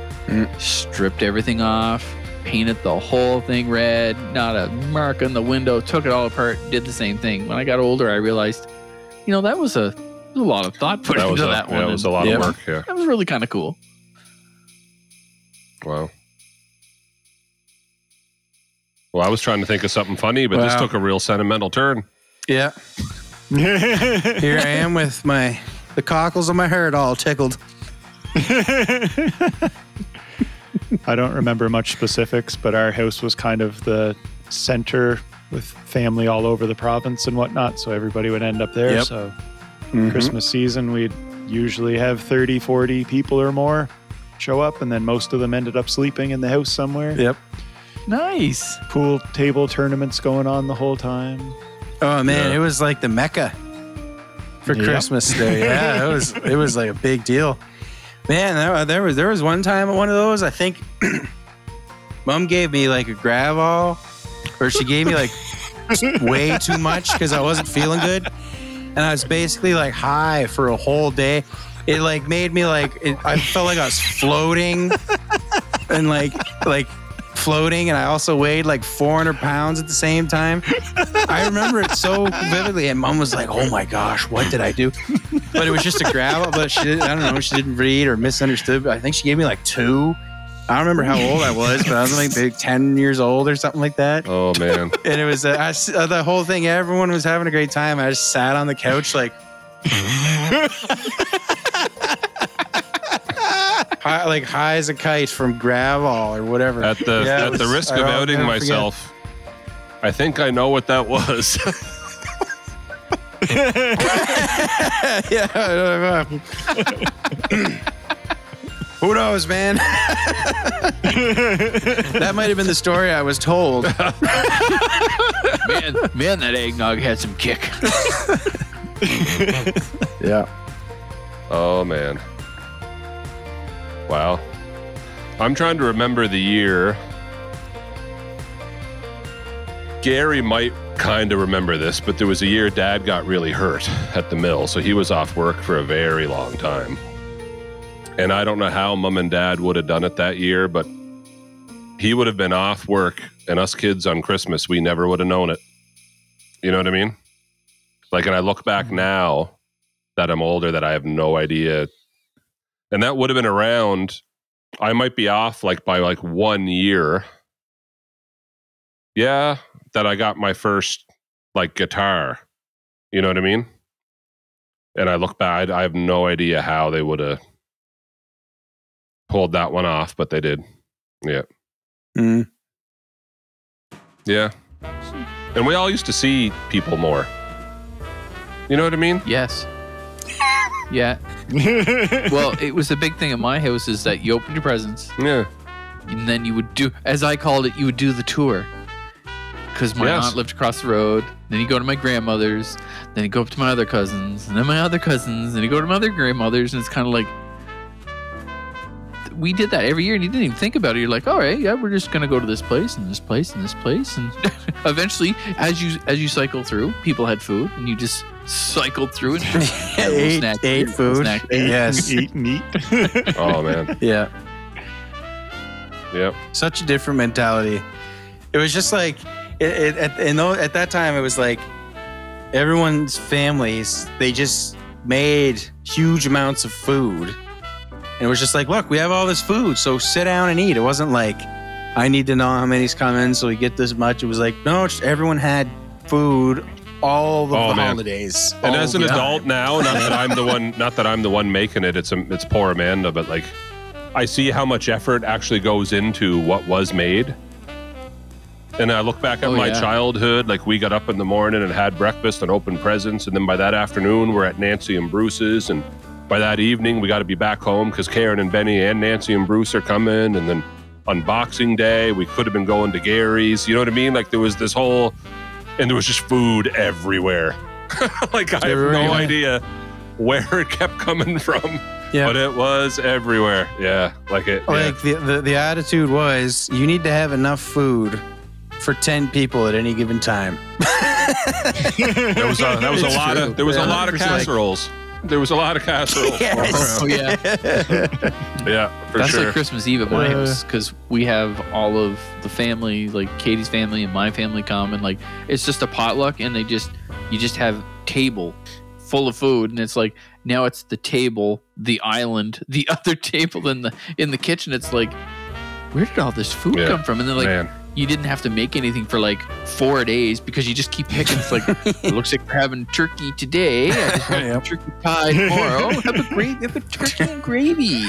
stripped everything off, painted the whole thing red, not a mark on the window, took it all apart, did the same thing. When I got older, I realized, you know, that was a lot of thought put into that one. That was a lot of work, yeah. That was really kind of cool. Wow. Well, I was trying to think of something funny, but this took a real sentimental turn. Yeah. Here I am with the cockles on my hair all tickled. I don't remember much specifics, but our house was kind of the center with family all over the province and whatnot, so everybody would end up there. Yep. So Christmas season, we'd usually have 30, 40 people or more show up, and then most of them ended up sleeping in the house somewhere. Yep. Nice. Pool table tournaments going on the whole time. Oh, man, It was like the Mecca for Christmas there. Yeah, it was like a big deal. Man, there was one time at one of those, I think Mom gave me like a Gravol, or she gave me like way too much because I wasn't feeling good. And I was basically like high for a whole day. It like made me like, I felt like I was floating and like floating. And I also weighed like 400 pounds at the same time. I remember it so vividly. And Mom was like, oh my gosh, what did I do? But it was just a Gravol, but she didn't read or misunderstood. But I think she gave me like two. I don't remember how old I was, but I was like big 10 years old or something like that. Oh, man. And it was the whole thing. Everyone was having a great time. I just sat on the couch like, high as a kite from Gravol or whatever. At the risk of outing myself, I think I know what that was. Yeah. Who knows, man? That might have been the story I was told. Man, that eggnog had some kick. Yeah. Oh man. Wow. I'm trying to remember the year. Gary might kind of remember this, but there was a year Dad got really hurt at the mill, so he was off work for a very long time. And I don't know how Mom and Dad would have done it that year, but he would have been off work, and us kids on Christmas, we never would have known it. You know what I mean? Like, and I look back now that I'm older, that I have no idea. And that would have been around, I might be off like by like 1 year. Yeah, that I got my first like guitar, you know what I mean? And I look back, I have no idea how they would have pulled that one off, but they did. Yeah. Mm. Yeah. And we all used to see people more. You know what I mean? Yes. Yeah. Well, it was a big thing at my house is that you opened your presents. Yeah. And then you would do, as I called it, you would do the tour. Because my aunt lived across the road. Then you go to my grandmother's. Then you go up to my other cousins. And then my other cousins. And you go to my other grandmother's. And it's kind of like, we did that every year and you didn't even think about it. You're like, all right, yeah, we're just going to go to this place and this place and this place. And eventually, as you cycle through, people had food and you just cycled through and ate food. Yes. Eat meat. Oh, man. Yeah. Yep. Such a different mentality. It was just like, at that time, it was like everyone's families, they just made huge amounts of food. And it was just like, look, we have all this food, so sit down and eat. It wasn't like, I need to know how many's coming so we get this much. It was like, no, everyone had food all of the holidays. And as an adult now, not that I'm the one making it, it's poor Amanda, but like, I see how much effort actually goes into what was made. And I look back at my childhood, like we got up in the morning and had breakfast and opened presents. And then by that afternoon, we're at Nancy and Bruce's, and by that evening, we got to be back home because Karen and Benny and Nancy and Bruce are coming. And then on Boxing Day, we could have been going to Gary's. You know what I mean? Like there was this whole, and there was just food everywhere. Like I have no idea where it kept coming from, but it was everywhere. Yeah, like it. Like the attitude was, you need to have enough food for 10 people at any given time. There was a lot of casseroles. Yes. Oh, yeah. Yeah, for That's sure. Like Christmas Eve at my house because we have all of the family, like Katie's family and my family come, and like it's just a potluck, and you just have table full of food, and it's like now it's the table, the island, the other table in the kitchen. It's like, where did all this food come from? And they're like, you didn't have to make anything for like 4 days because you just keep picking. It's like, it looks like we're having turkey today. I just want turkey pie tomorrow. Have a turkey and gravy.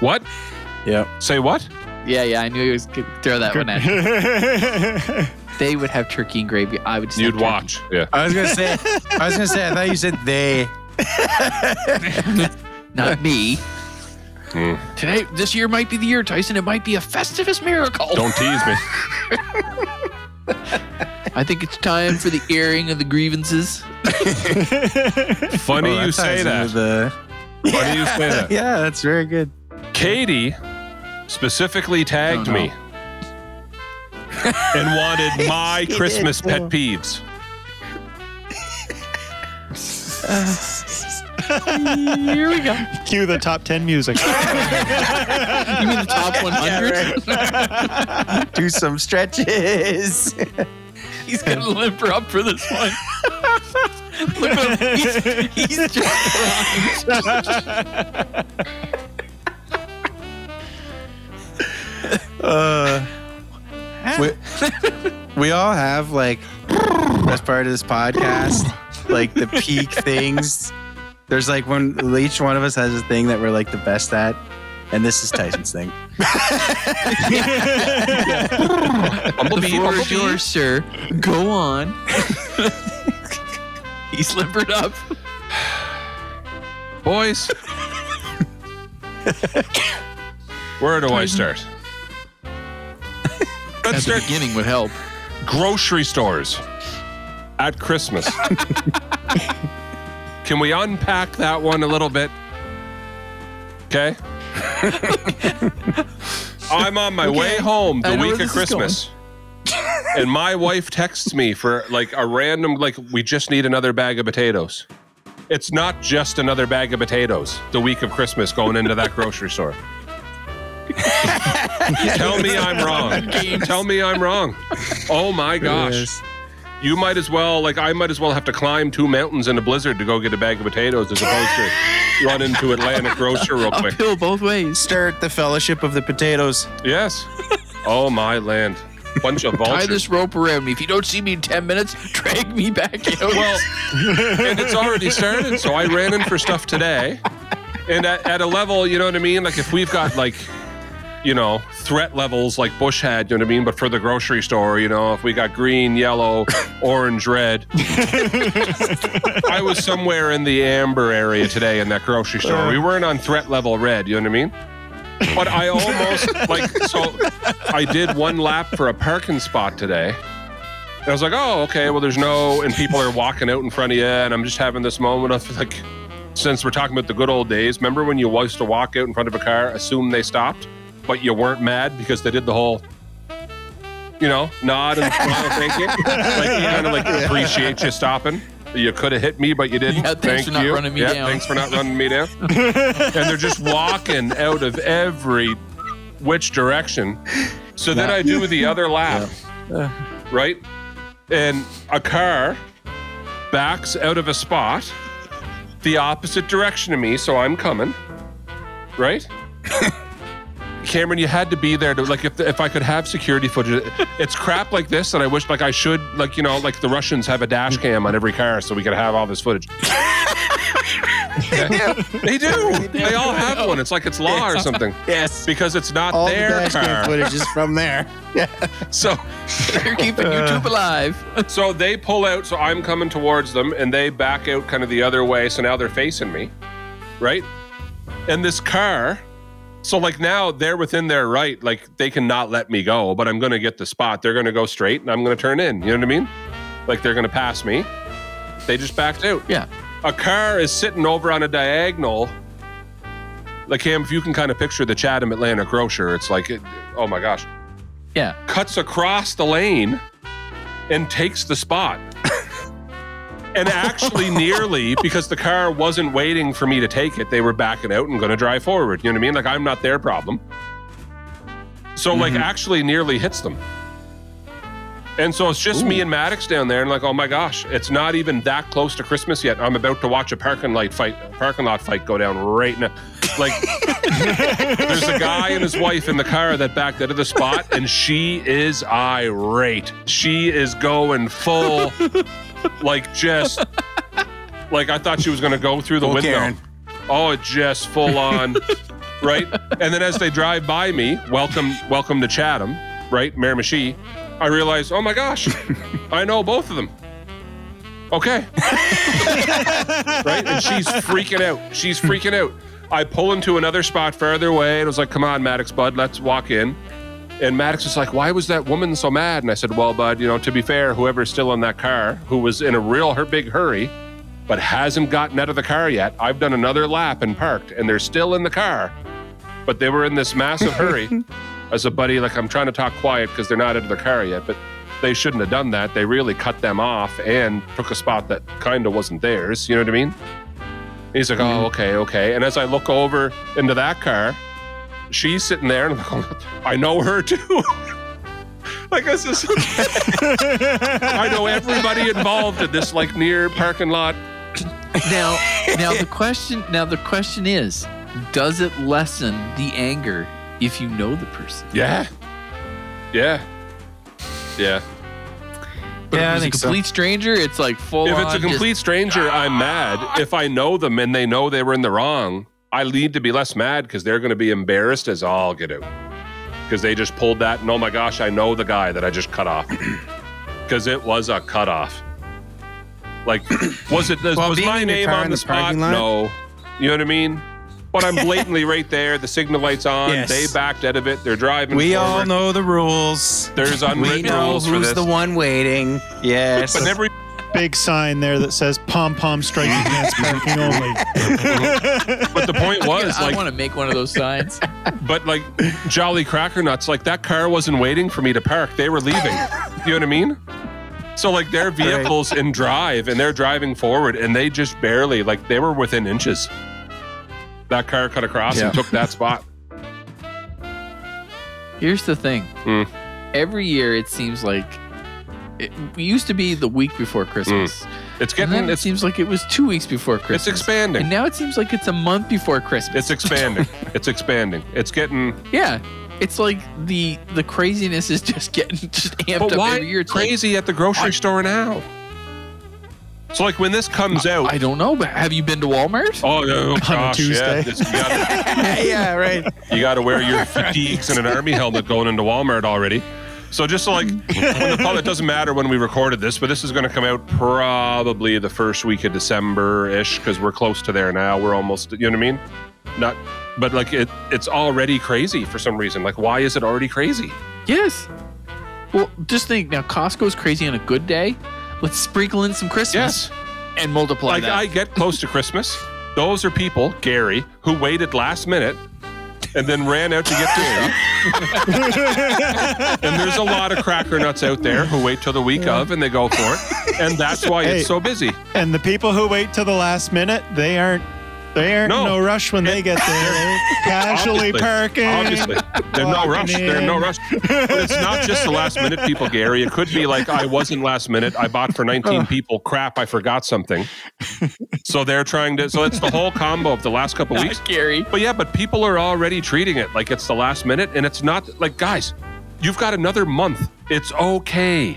What? Yeah. Say what? Yeah. I knew he was going to throw that one at me. They would have turkey and gravy. I would. You'd watch. Yeah. I was gonna say. I thought you said they. Not me. Mm. Today, this year might be the year, Tyson. It might be a Festivus miracle. Don't tease me. I think it's time for the airing of the grievances. Funny you say that. Funny you say that. Yeah, that's very good. Katie specifically tagged me and wanted my Christmas pet peeves. Here we go. Cue the top 10 music. You mean the top 100? Yeah, right. Do some stretches. He's going to limp her up for this one. Look at him. He's just around. We all have, like, as part of this podcast, like the peak things. There's like when each one of us has a thing that we're like the best at, and this is Tyson's thing. The floor is yours, sir. Go on. He's limbered up. Boys, where do I start? Let's start. The beginning would help. Grocery stores at Christmas. Can we unpack that one a little bit? Okay. I'm on my way home the week of Christmas. And my wife texts me for like a random, like, we just need another bag of potatoes. It's not just another bag of potatoes the week of Christmas going into that grocery store. Tell me I'm wrong. Tell me I'm wrong. Oh my gosh. You might as well, like, I might as well have to climb two mountains in a blizzard to go get a bag of potatoes as opposed to run into Atlantic Grocer real quick. Uphill both ways. Start the fellowship of the potatoes. Yes. Oh, my land. Bunch of vultures. Tie this rope around me. If you don't see me in 10 minutes, drag me back out. Well, and it's already started, so I ran in for stuff today. And at a level, you know what I mean? Like, if we've got, like, you know, threat levels like Bush had, you know what I mean? But for the grocery store, you know, if we got green, yellow, orange, red. I was somewhere in the amber area today in that grocery store. We weren't on threat level red, you know what I mean? But I almost, like, so I did one lap for a parking spot today. And I was like, oh, okay, well, there's no, and people are walking out in front of you, and I'm just having this moment of, like, since we're talking about the good old days, remember when you used to walk out in front of a car, assume they stopped, but you weren't mad because they did the whole, you know, nod and smile, thank you. Like, you kind of, like, appreciate you stopping. You could have hit me, but you didn't. Yeah, thanks for not running me down. Thanks for not running me down. And they're just walking out of every which direction. So then I do the other lap, right? And a car backs out of a spot the opposite direction of me, so I'm coming, right? Cameron, you had to be there to, like, if I could have security footage. It's crap like this, and I wish, like, I should, like, you know, like the Russians have a dash cam on every car so we could have all this footage. They do. They all have one. It's like it's law or something. Yes. Because it's not all their the dash car. Cam footage is from there. So they're keeping YouTube alive. So they pull out, so I'm coming towards them, and they back out kind of the other way, so now they're facing me, right? And this car... So, like, now they're within their right. Like, they cannot let me go, but I'm going to get the spot. They're going to go straight, and I'm going to turn in. You know what I mean? Like, they're going to pass me. They just backed out. Yeah. A car is sitting over on a diagonal. Like, Cam, if you can kind of picture the Chatham Atlanta grocer, it's like, oh, my gosh. Yeah. Cuts across the lane and takes the spot. And actually nearly, because the car wasn't waiting for me to take it, they were backing out and going to drive forward. You know what I mean? Like, I'm not their problem. So, like, actually nearly hits them. And so it's just me and Maddox down there, and like, oh my gosh, it's not even that close to Christmas yet. I'm about to watch a parking lot fight go down right now. Like, there's a guy and his wife in the car that backed out of the spot, and she is irate. She is going full... Like, just, like, I thought she was going to go through the window. Karen. Oh, it just full on, right? And then as they drive by me, welcome to Chatham, right? Miramichi, I realize, oh my gosh, I know both of them. Okay. Right? And she's freaking out. I pull into another spot farther away, and I was like, come on, Maddox, bud, let's walk in. And Maddox was like, why was that woman so mad? And I said, well, bud, you know, to be fair, whoever's still in that car, who was in a real big hurry, but hasn't gotten out of the car yet, I've done another lap and parked, and they're still in the car, but they were in this massive hurry. I said, buddy, like, I'm trying to talk quiet because they're not out of the car yet, but they shouldn't have done that. They really cut them off and took a spot that kind of wasn't theirs. You know what I mean? And he's like, oh, okay. And as I look over into that car, she's sitting there, and I'm like, I know her too. Like, this is. I know everybody involved in this, like, near parking lot. Now the question is, does it lessen the anger if you know the person? Yeah. But if it's a complete stranger, it's like full. If it's a complete stranger, I'm mad. If I know them and they know they were in the wrong, I need to be less mad because they're going to be embarrassed as all get out. Because they just pulled that, and oh my gosh, I know the guy that I just cut off. Because it was a cutoff. Like, was my name on the spot? No. You know what I mean? But I'm blatantly right there. The signal light's on. Yes. They backed out of it. They're driving forward. We all know the rules. There's unwritten rules for this. We know who's the one waiting. Yes. But every... Big sign there that says Pom Pom Stripey Pants parking only. But the point was, I want to make one of those signs. But like Jolly Cracker Nuts, like that car wasn't waiting for me to park. They were leaving. You know what I mean? So like their vehicle's in drive and they're driving forward and they just barely, like they were within inches. That car cut across and took that spot. Here's the thing. Every year it seems like it used to be the week before Christmas. It seems like it was 2 weeks before Christmas. It's expanding. And now it seems like it's a month before Christmas. It's expanding. It's getting... Yeah. It's like the craziness is just getting amped up every year. It's crazy at the grocery store now? So, like, when this comes out... I don't know, but have you been to Walmart? Oh, no, gosh, on a Tuesday. Yeah, yeah, right. You got to wear your fatigues and an army helmet going into Walmart already. So, just so, like, when the public, it doesn't matter when we recorded this, but this is going to come out probably the first week of December-ish, because we're close to there now. We're almost, you know what I mean? Not, but, like, it's already crazy for some reason. Like, why is it already crazy? Yes. Well, just think, now, Costco's crazy on a good day. Let's sprinkle in some Christmas and multiply that. I get close to Christmas. Those are people, Gary, who waited last minute and then ran out to get their stuff. And there's a lot of Cracker Nuts out there who wait till the week of and they go for it. And that's why it's so busy. And the people who wait till the last minute, they aren't in no rush when they get there. They're casually parking. Obviously. They're no rush. They're no rush. But it's not just the last minute people, Gary. It could be like, I wasn't last minute. I bought for 19 people. Crap, I forgot something. So they're trying to... So it's the whole combo of the last couple of weeks. Gary. But yeah, but people are already treating it like it's the last minute. And it's not... Like, guys, you've got another month. It's okay.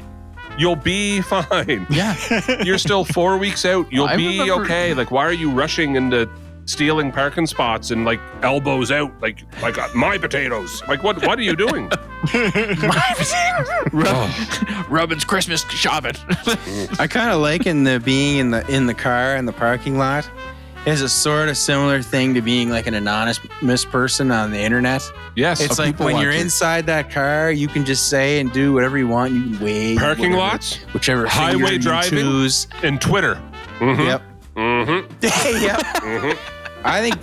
You'll be fine. Yeah. You're still 4 weeks out. You'll be okay. Like, why are you rushing into... stealing parking spots and like elbows out, like my potatoes. Like what are you doing? My potatoes. Robin's Christmas, shove it. I kind of like being in the car in the parking lot. It's a sort of similar thing to being like an anonymous person on the internet. Yes. It's like when you're inside that car, you can just say and do whatever you want. You can wave. Parking lots, whichever highway driving, you choose. And Twitter. Mm-hmm. Yep. Mm-hmm. Yep. Mm-hmm. I think,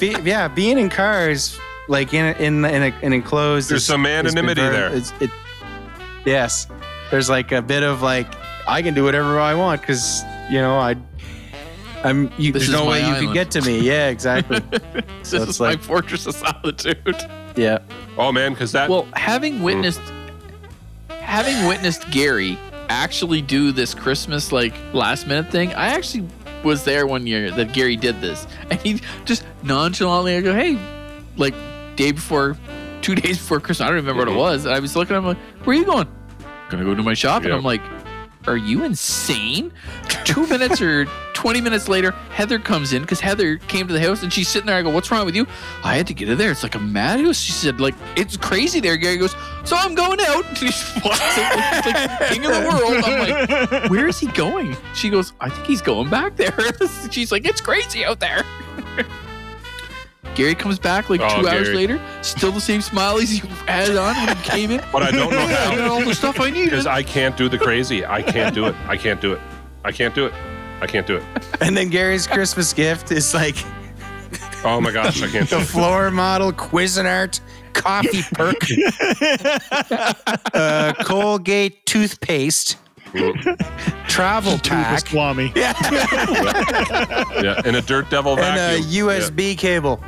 being in cars, like in an enclosed. There's some anonymity there. Yes, there's like a bit of like I can do whatever I want because you know I'm. There's no way you can get to me. Yeah, exactly. So this is like my fortress of solitude. Yeah. Oh man, because that. Well, having witnessed Gary actually do this Christmas like last minute thing, I actually. Was there one year that Gary did this, and he just nonchalantly I go, hey, like day before, 2 days before Christmas, I don't remember what it was, and I was looking at him like, where are you going? I'm gonna go to my shop. Yep. And I'm like, are you insane? 2 minutes or 20 minutes later, Heather comes in because Heather came to the house and she's sitting there. I go, what's wrong with you? I had to get her there. It's like a madhouse. She said, like, it's crazy there. Gary goes, so I'm going out. And he flies out like king of the world. I'm like, where is he going? She goes, I think he's going back there. She's like, it's crazy out there. Gary comes back like 2 hours later, still the same smile as he had on when he came in. But I don't know how. I got all the stuff I needed. Because I can't do the crazy. I can't do it. And then Gary's Christmas gift is like... Oh my gosh, I can't do it. The floor model, Cuisinart, coffee perk, Colgate toothpaste, travel pack. Tuba Swami. Yeah. Yeah, and a Dirt Devil vacuum. And a USB cable.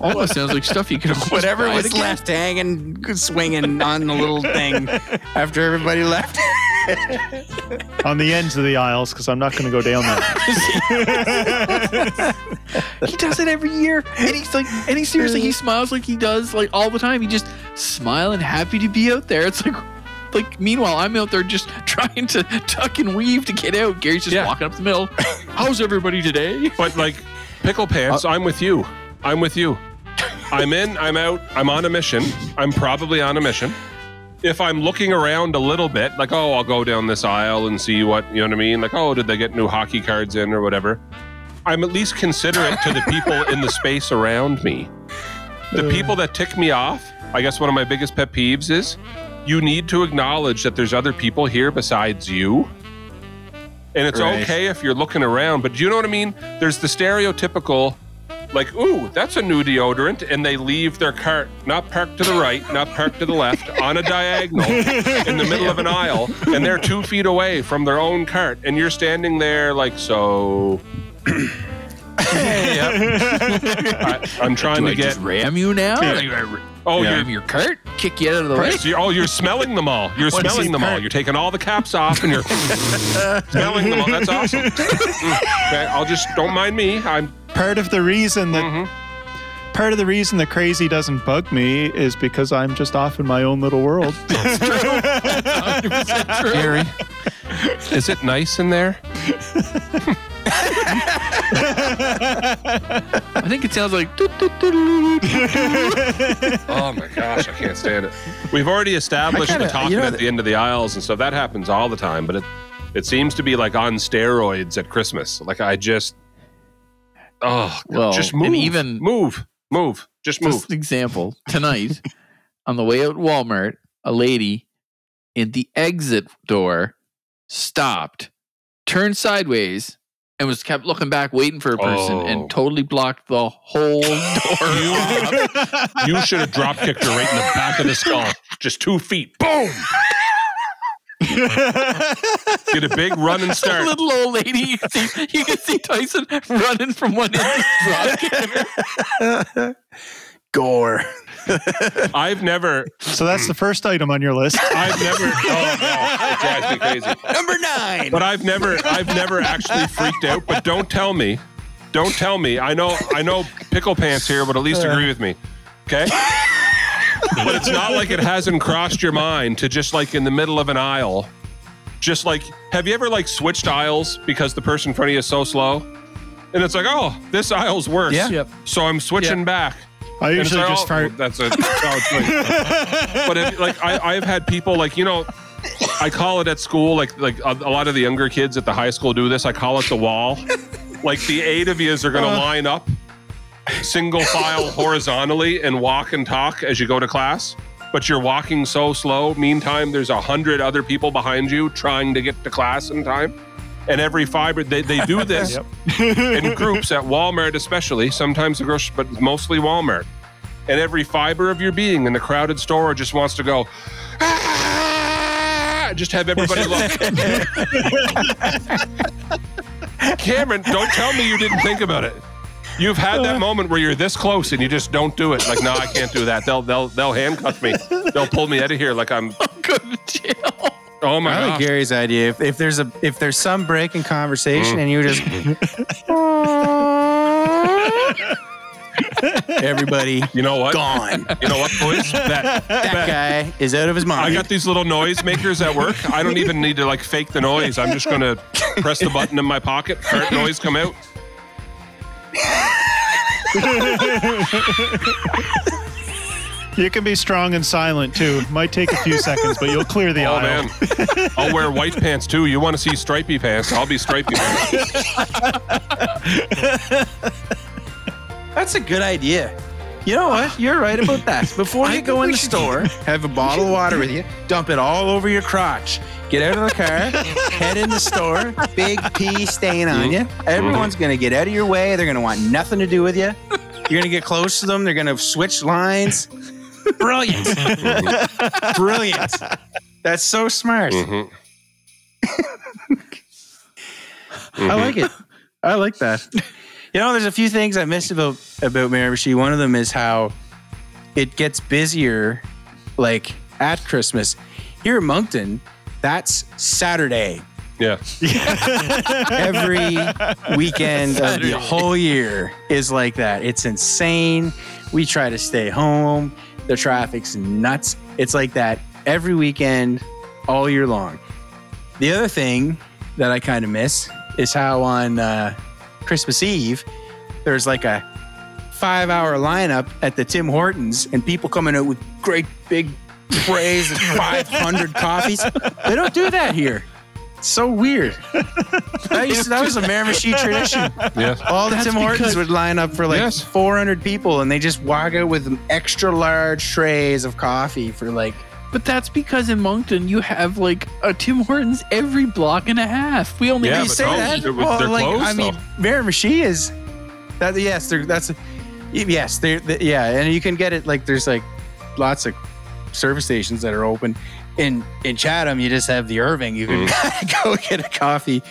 Almost sounds like stuff you could have. Whatever was left hanging, swinging on the little thing after everybody left. On the ends of the aisles, because I'm not going to go down there. He does it every year, and he's like, and he seriously, he smiles like he does like all the time. He just smiling, happy to be out there. It's like. Like, meanwhile, I'm out there just trying to tuck and weave to get out. Gary's just walking up the middle. How's everybody today? But, like, Pickle Pants, I'm with you. I'm in, I'm out, I'm on a mission. I'm probably on a mission. If I'm looking around a little bit, like, oh, I'll go down this aisle and see what, you know what I mean? Like, oh, did they get new hockey cards in or whatever? I'm at least considerate to the people in the space around me. The people that tick me off, I guess one of my biggest pet peeves is... You need to acknowledge that there's other people here besides you. And it's okay if you're looking around, but do you know what I mean? There's the stereotypical, like, ooh, that's a new deodorant. And they leave their cart, not parked to the right, not parked to the left, on a diagonal in the middle of an aisle. And they're 2 feet away from their own cart. And you're standing there like, so... I'm trying to just ram you now? Oh, you have your cart? Kick you out of the way? So you're smelling them all. You're smelling them all. You're taking all the caps off and you're smelling them all. That's awesome. Okay, I'll just, don't mind me. I'm part of the reason that part of the reason the crazy doesn't bug me is because I'm just off in my own little world. That's true. 100% true. Gary, Is it nice in there? I think it sounds like. Oh my gosh, I can't stand it. We've already established the talking at the end of the aisles and stuff. That happens all the time, but it seems to be like on steroids at Christmas. Like I just, just move, and even move, just move. Just an example tonight on the way out Walmart, a lady at the exit door stopped, turned sideways. And was kept looking back, waiting for a person, and totally blocked the whole door. You should have drop kicked her right in the back of the skull. Just 2 feet. Boom! Get a big run and start. A little old lady. You can see Tyson running from one end, drop kicking her. Gore. I've never. So that's the first item on your list. I've never. Oh no, it drives me crazy. Number 9. But I've never actually freaked out. But don't tell me. I know. Pickle Pants here, but at least agree with me, okay? But it's not like it hasn't crossed your mind to just like in the middle of an aisle, just like have you ever like switched aisles because the person in front of you is so slow, and it's like this aisle's worse. Yeah. Yep. So I'm switching back. I usually just fart. That's a solid point. But if, like I've had people like I call it at school like a lot of the younger kids at the high school do this. I call it the wall. Like the 8 of yous are going to line up single file horizontally and walk and talk as you go to class. But you're walking so slow. Meantime, there's 100 other people behind you trying to get to class in time. And every fiber, they do this in groups at Walmart, especially sometimes the grocery, but mostly Walmart. And every fiber of your being in the crowded store just wants to go, just have everybody look. Cameron, don't tell me you didn't think about it. You've had that moment where you're this close and you just don't do it. Like, no, I can't do that. They'll handcuff me. They'll pull me out of here like I'm going to jail. Oh my god! Gary's idea. If there's some break in conversation and you just everybody, gone. You know what, boys? That guy is out of his mind. I got these little noise makers at work. I don't even need to like fake the noise. I'm just gonna press the button in my pocket. Fart noise come out. You can be strong and silent, too. It might take a few seconds, but you'll clear the aisle. Man. I'll wear white pants, too. You want to see stripy pants? I'll be stripy pants. That's a good idea. You know what? You're right about that. Before you go in the store, have a bottle of water with you, dump it all over your crotch. Get out of the car, head in the store, big pee stain on you. Everyone's going to get out of your way. They're going to want nothing to do with you. You're going to get close to them. They're going to switch lines. Brilliant. Brilliant. That's so smart. Mm-hmm. I like it. I like that. There's a few things I missed about Miramichi. One of them is how it gets busier, like, at Christmas. Here in Moncton, that's Saturday. Yeah. Every weekend Saturday. Of the whole year is like that. It's insane. We try to stay home. The traffic's nuts. It's like that every weekend, all year long. The other thing that I kind of miss is how on Christmas Eve, there's like a 5-hour lineup at the Tim Hortons and people coming out with great big trays and 500 coffees. They don't do that here. It's so weird. That was a Miramichi tradition. Yes. All the Tim Hortons would line up for 400 people, and they just walk out with extra large trays of coffee for . But that's because in Moncton you have a Tim Hortons every block and a half. We only say that. They're closed. I mean, Miramichi is that. Yes, that's. Yes, and you can get it. There's lots of service stations that are open. In Chatham, you just have the Irving. You can go get a coffee,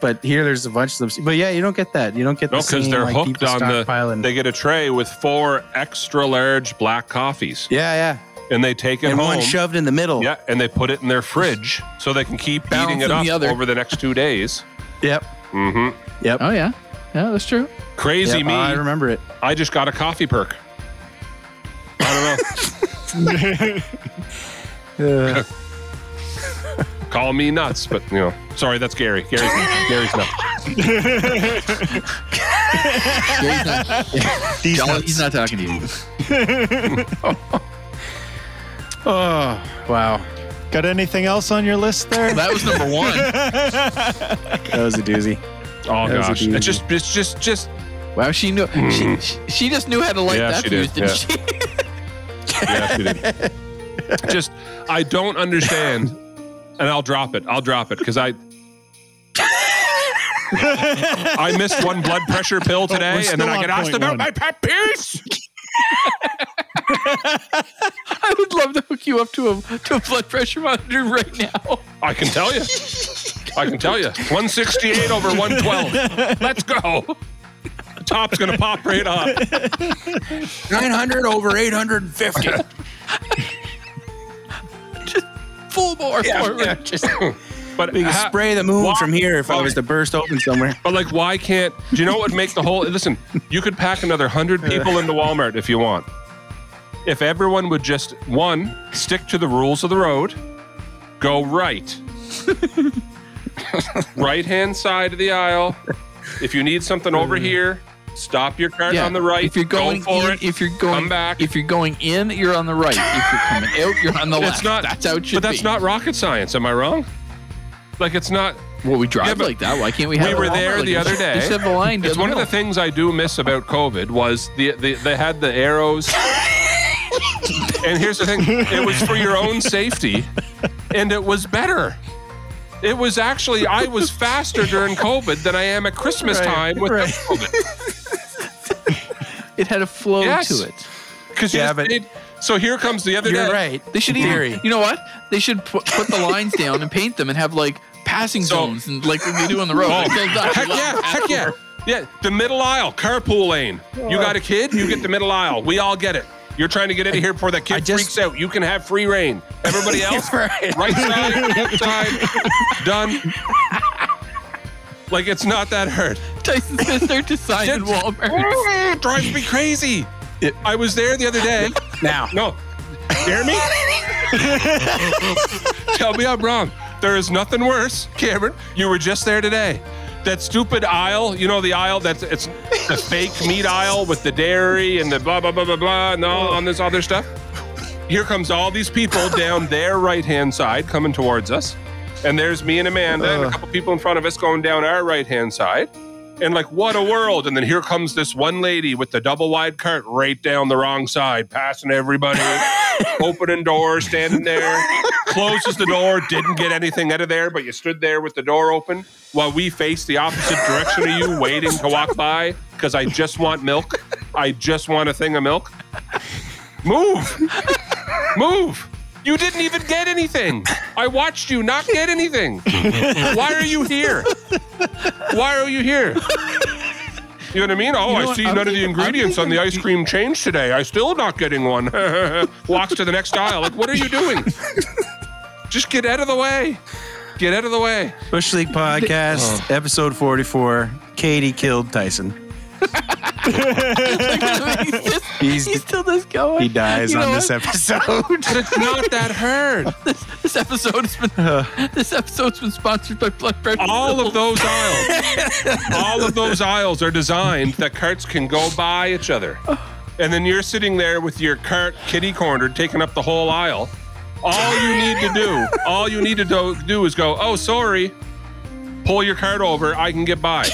but here there's a bunch of them. But you don't get that. You don't get because they're hooked on the. They get a tray with 4 extra large black coffees. Yeah. And they take it home. And one shoved in the middle. Yeah, and they put it in their fridge so they can keep eating it up over the next 2 days. Yep. Mm-hmm. Yep. Oh yeah. Yeah, that's true. Crazy me. I remember it. I just got a coffee perk. I don't know. Call me nuts, but you know, sorry, that's Gary. Gary's nuts. Gary's not. He's nuts. He's not talking to you. Oh, wow. Got anything else on your list there? That was number one. That was a doozy. Oh that gosh, doozy. It's just. Wow, she knew. Mm. She just knew how to light that fuse, didn't she? Yeah, she did. Just, I don't understand, and I'll drop it because I missed one blood pressure pill today, and then I get asked about my puppies. I would love to hook you up to a blood pressure monitor right now. I can tell you, 168 over 112. Let's go. The top's gonna pop right up. 900 over 850. Just full bore forward. Yeah. Just, but we can spray the moon from here if I was to burst open somewhere. But like, why can't? Do you know what would make the whole? Listen, you could pack another 100 people into Walmart if you want. If everyone would just stick to the rules of the road, go right, right-hand side of the aisle. If you need something over here, stop your cart on the right. If you're going in, come back. If you're going in, you're on the right. If you're coming out, you're on the left. That's how it should be. But that's not rocket science. Am I wrong? Like, it's not. Well, we drive like that. Why can't we have? We were there the other day. They said the line. It's one of the things I do miss about COVID was they had the arrows. And here's the thing: it was for your own safety, and it was better. It was actually, I was faster during COVID than I am at Christmas time with COVID. It had a flow to it. So here comes the other day. You're right. They should you know what? They should put the lines down and paint them and have like passing zones and like what they do on the road. Heck yeah. Yeah, the middle aisle, carpool lane. You got a kid? You get the middle aisle. We all get it. You're trying to get out of here before that kid freaks out. You can have free reign. Everybody else, right side, left side, done. Like, it's not that hard. Tyson's sister to sign in Walmart. Drives me crazy. I was there the other day. No. Hear me? Tell me I'm wrong. There is nothing worse, Cameron. You were just there today. That stupid aisle, you know, the aisle it's the fake meat aisle with the dairy and the blah, blah, blah, blah, blah, and all this other stuff. Here comes all these people down their right-hand side coming towards us. And there's me and Amanda and a couple people in front of us going down our right-hand side. And like, what a world. And then here comes this one lady with the double-wide cart right down the wrong side, passing everybody, opening doors, standing there. Closes the door, didn't get anything out of there, but you stood there with the door open while we faced the opposite direction of you, waiting to walk by because I just want milk. I just want a thing of milk. Move. You didn't even get anything. I watched you not get anything. Why are you here? You know what I mean? Oh, you know, I see none of the ingredients on the ice cream change today. I'm still not getting one. Walks to the next aisle. Like, what are you doing? Just get out of the way. Bush League Podcast, episode 44. Katie killed Tyson. He's still this going. He dies on this episode. But it's not that hard. This episode's been sponsored by Blood Pressure. All of those aisles are designed that carts can go by each other. And then you're sitting there with your cart kitty cornered, taking up the whole aisle. All you need to do is go, oh, sorry. Pull your cart over. I can get by.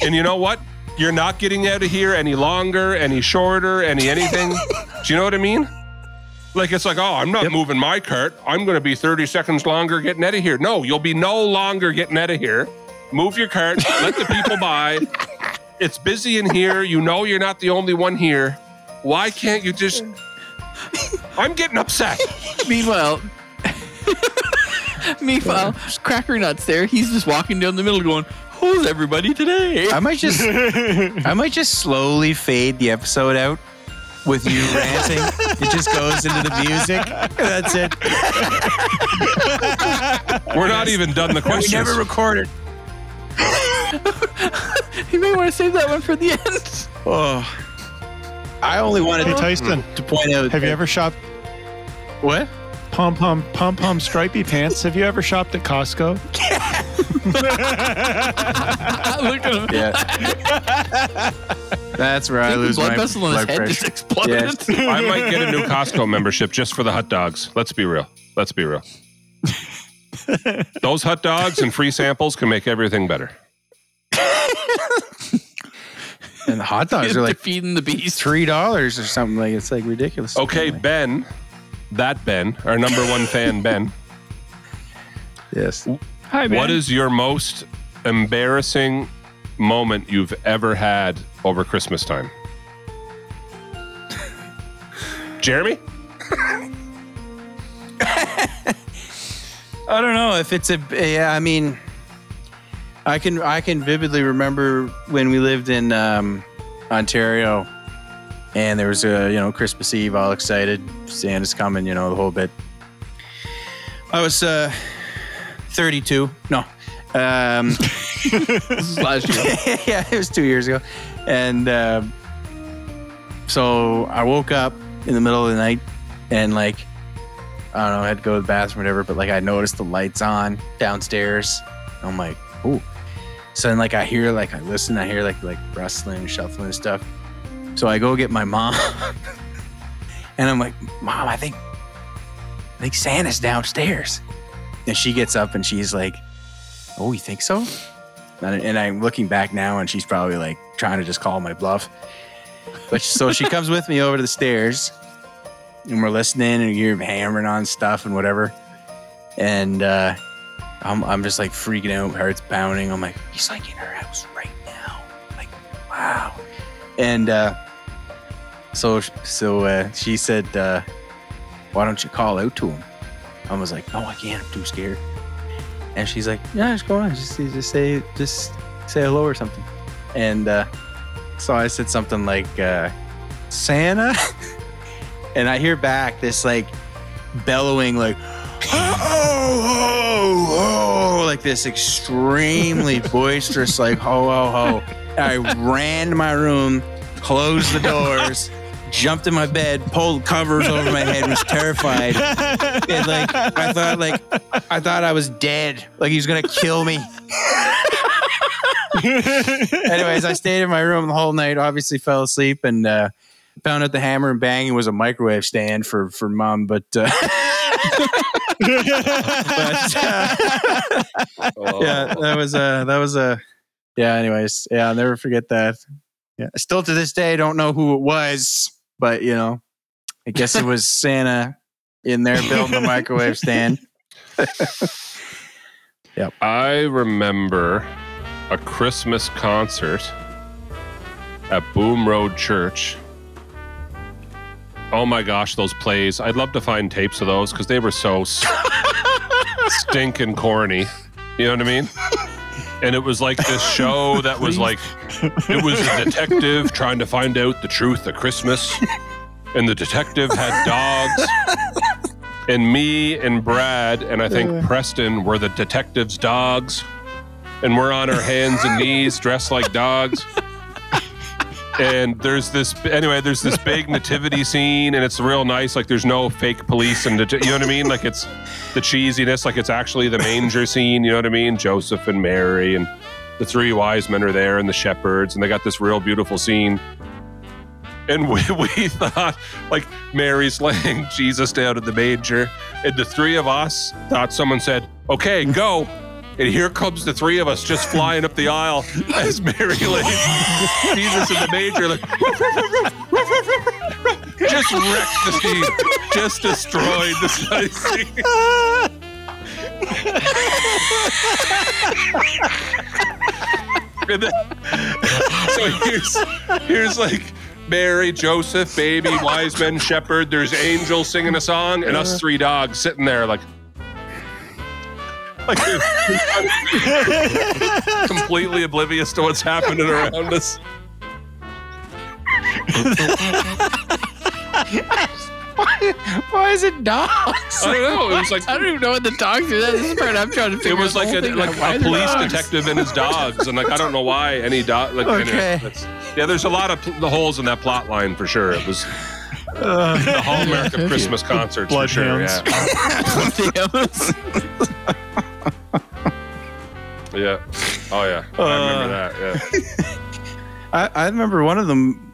And you know what? You're not getting out of here any longer, any shorter, anything. Do you know what I mean? Like, it's like, oh, I'm not moving my cart. I'm going to be 30 seconds longer getting out of here. No, you'll be no longer getting out of here. Move your cart. Let the people by. It's busy in here. You know you're not the only one here. Why can't you just... I'm getting upset. Meanwhile, Cracker Nuts there. He's just walking down the middle going... Who's everybody today? I might just slowly fade the episode out with you ranting. It just goes into the music. That's it. We're not even done the questions. We never recorded. You may want to save that one for the end. Oh, I only wanted Tyson to point out. Have you ever shopped? What? Pom Pom Stripey Pants. Have you ever shopped at Costco? Yeah. Look at him. Yeah. That's where I lose my blood pressure. Yes. I might get a new Costco membership just for the hot dogs. Let's be real. Those hot dogs and free samples can make everything better. And the hot dogs are like feeding the beast. $3 or something, like it's like ridiculous. Okay, apparently. Ben, our number one fan, Ben. Yes. Hi, Ben. What is your most embarrassing moment you've ever had over Christmas time? Jeremy? I don't know if it's I can vividly remember when we lived in Ontario, and there was Christmas Eve, all excited, Santa's coming, the whole bit. I was 32. No. This is last year. Yeah, it was 2 years ago. And so I woke up in the middle of the night and I don't know, I had to go to the bathroom or whatever, but I noticed the lights on downstairs. I'm like, ooh. So then I hear rustling, shuffling and stuff. So I go get my mom and I'm like, Mom, I think Santa's downstairs. And she gets up and she's like, oh, you think so? And I'm looking back now and she's probably trying to just call my bluff. But so she comes with me over to the stairs. And we're listening and you're hammering on stuff and whatever. And I'm just freaking out, heart's pounding. I'm like, he's in her house right now. Wow. And so she said, why don't you call out to him? I was like, no, I can't. I'm too scared. And she's like, yeah, just go on. Just say hello or something. And so I said something Santa? And I hear back this bellowing oh, this extremely boisterous ho, ho, ho. I ran to my room, closed the doors, jumped in my bed, pulled covers over my head, was terrified. And I thought I was dead. He was gonna kill me. Anyways, I stayed in my room the whole night, obviously fell asleep and found out the hammer and banging was a microwave stand for Mom, but yeah, that was anyways, yeah, I'll never forget that. Yeah, still to this day, I don't know who it was, but I guess it was Santa in there building the microwave stand. Yep. I remember a Christmas concert at Boom Road Church. Oh my gosh, those plays. I'd love to find tapes of those because they were so stinking corny. You know what I mean? And it was this show that was it was a detective trying to find out the truth of Christmas. And the detective had dogs. And me and Brad and I think Preston were the detective's dogs. And we're on our hands and knees dressed like dogs. And there's this big nativity scene, and it's real nice. There's no fake police, and you know what I mean. It's the cheesiness. It's actually the manger scene. You know what I mean? Joseph and Mary, and the three wise men are there, and the shepherds, and they got this real beautiful scene. And we thought Mary's laying Jesus down in the manger, and the three of us thought someone said, "Okay, go." And here comes the three of us just flying up the aisle as Mary lays Jesus in the manger. Just wrecked the scene. Just destroyed the scene. And so here's Mary, Joseph, baby, wise men, shepherd. There's angels singing a song and us three dogs sitting there completely oblivious to what's happening around us. Why is it dogs? I don't know. It was I don't even know what the dogs do. This is the part I'm trying to figure out. It was a police detective and his dogs, and I don't know why any dog. Okay. There's a lot of holes in that plot line for sure. It was The hallmark of Christmas concerts, for sure. Yeah. Yeah. Oh, yeah. I remember that. Yeah. I remember one of them.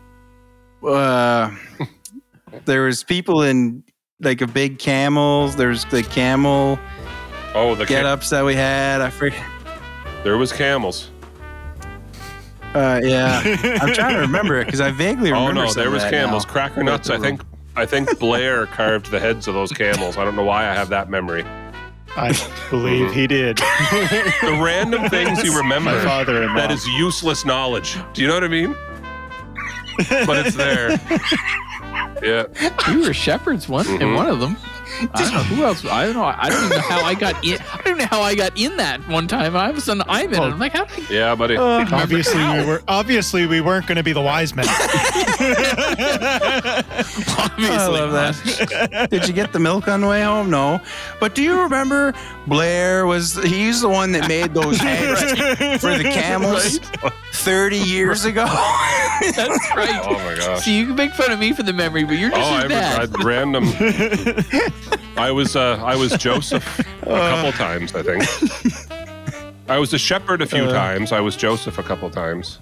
There was people in like a big camel. There's the camel. Oh, the get ups that we had. I forget. There was camels. Yeah, I'm trying to remember it because I vaguely remember. Oh no, there was camels. Now. Cracker Nuts. I think Blair carved the heads of those camels. I don't know why I have that memory. I believe he did. The random things you remember. My father-in-law. That is useless knowledge. Do you know what I mean? But it's there. Yeah. We were shepherds once in one of them. I don't know who else. I don't know how I got in that one time. All of a sudden, I'm in it. I'm like, how did I? Yeah, buddy. Obviously, we weren't going to be the wise men. I love that. Did you get the milk on the way home? No. But do you remember Blair he's the one that made those heads for the camels 30 years ago? That's right. Oh my gosh. So you can make fun of me for the memory, but you're just bad. I was Joseph a couple times, I think. I was a shepherd a few times. I was Joseph a couple times.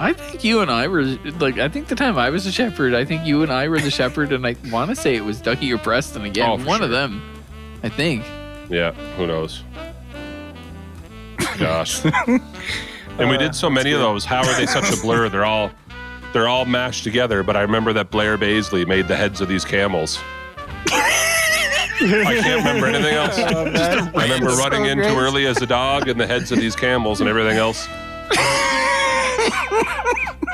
I think you and I were the time I was a shepherd, I think you and I were the shepherd, and I want to say it was Ducky or Preston again. Oh, one of them, I think. Yeah, who knows? Gosh. And we did so many of those. How are they such a blur? They're all mashed together, but I remember that Blair Baisley made the heads of these camels. I can't remember anything else. I remember running in too early as a dog and the heads of these camels and everything else.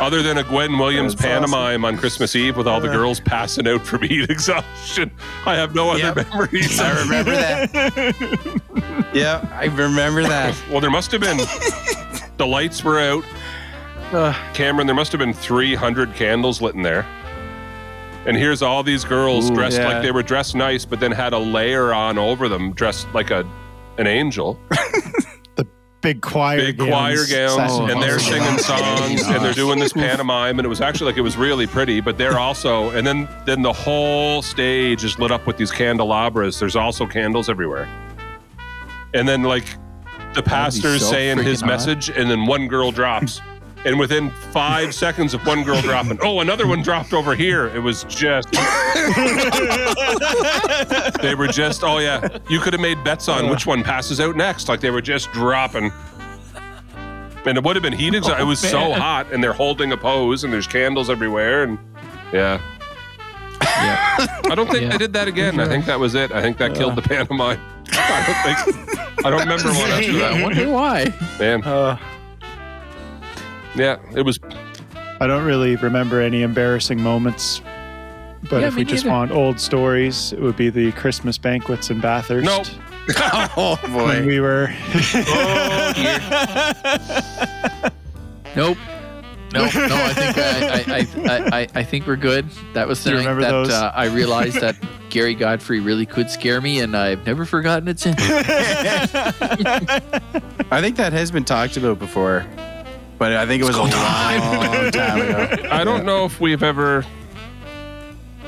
Other than a Gwen Williams pantomime on Christmas Eve with all the girls passing out from heat exhaustion, I have no other memories. I remember that. Yeah, I remember that. Well, there must have been. The lights were out. Cameron, there must have been 300 candles lit in there. And here's all these girls dressed like they were dressed nice, but then had a layer on over them, dressed like an angel. The big choir gowns. And they're singing songs, and they're doing this pantomime, and it was actually it was really pretty, but they're also, and then the whole stage is lit up with these candelabras. There's also candles everywhere. And then the pastor's saying his message, and then one girl drops. And within 5 seconds of one girl dropping, another one dropped over here. It was just... They were just, you could have made bets on which one passes out next. They were just dropping. And it would have been heat exhaustion. It was so hot, and they're holding a pose, and there's candles everywhere, and yeah. I don't think they did that again. I think that was it. I think that killed the pantomime. I don't remember what after that. I wonder why. Man. Yeah, it was... I don't really remember any embarrassing moments, but if we just want old stories, it would be the Christmas banquets in Bathurst. Nope. Oh, boy. When we were... Nope. No, I think we're good. That was the night that I realized that Gary Godfrey really could scare me, and I've never forgotten it since. I think that has been talked about before. But I think it was a long time ago. I don't know if we've ever...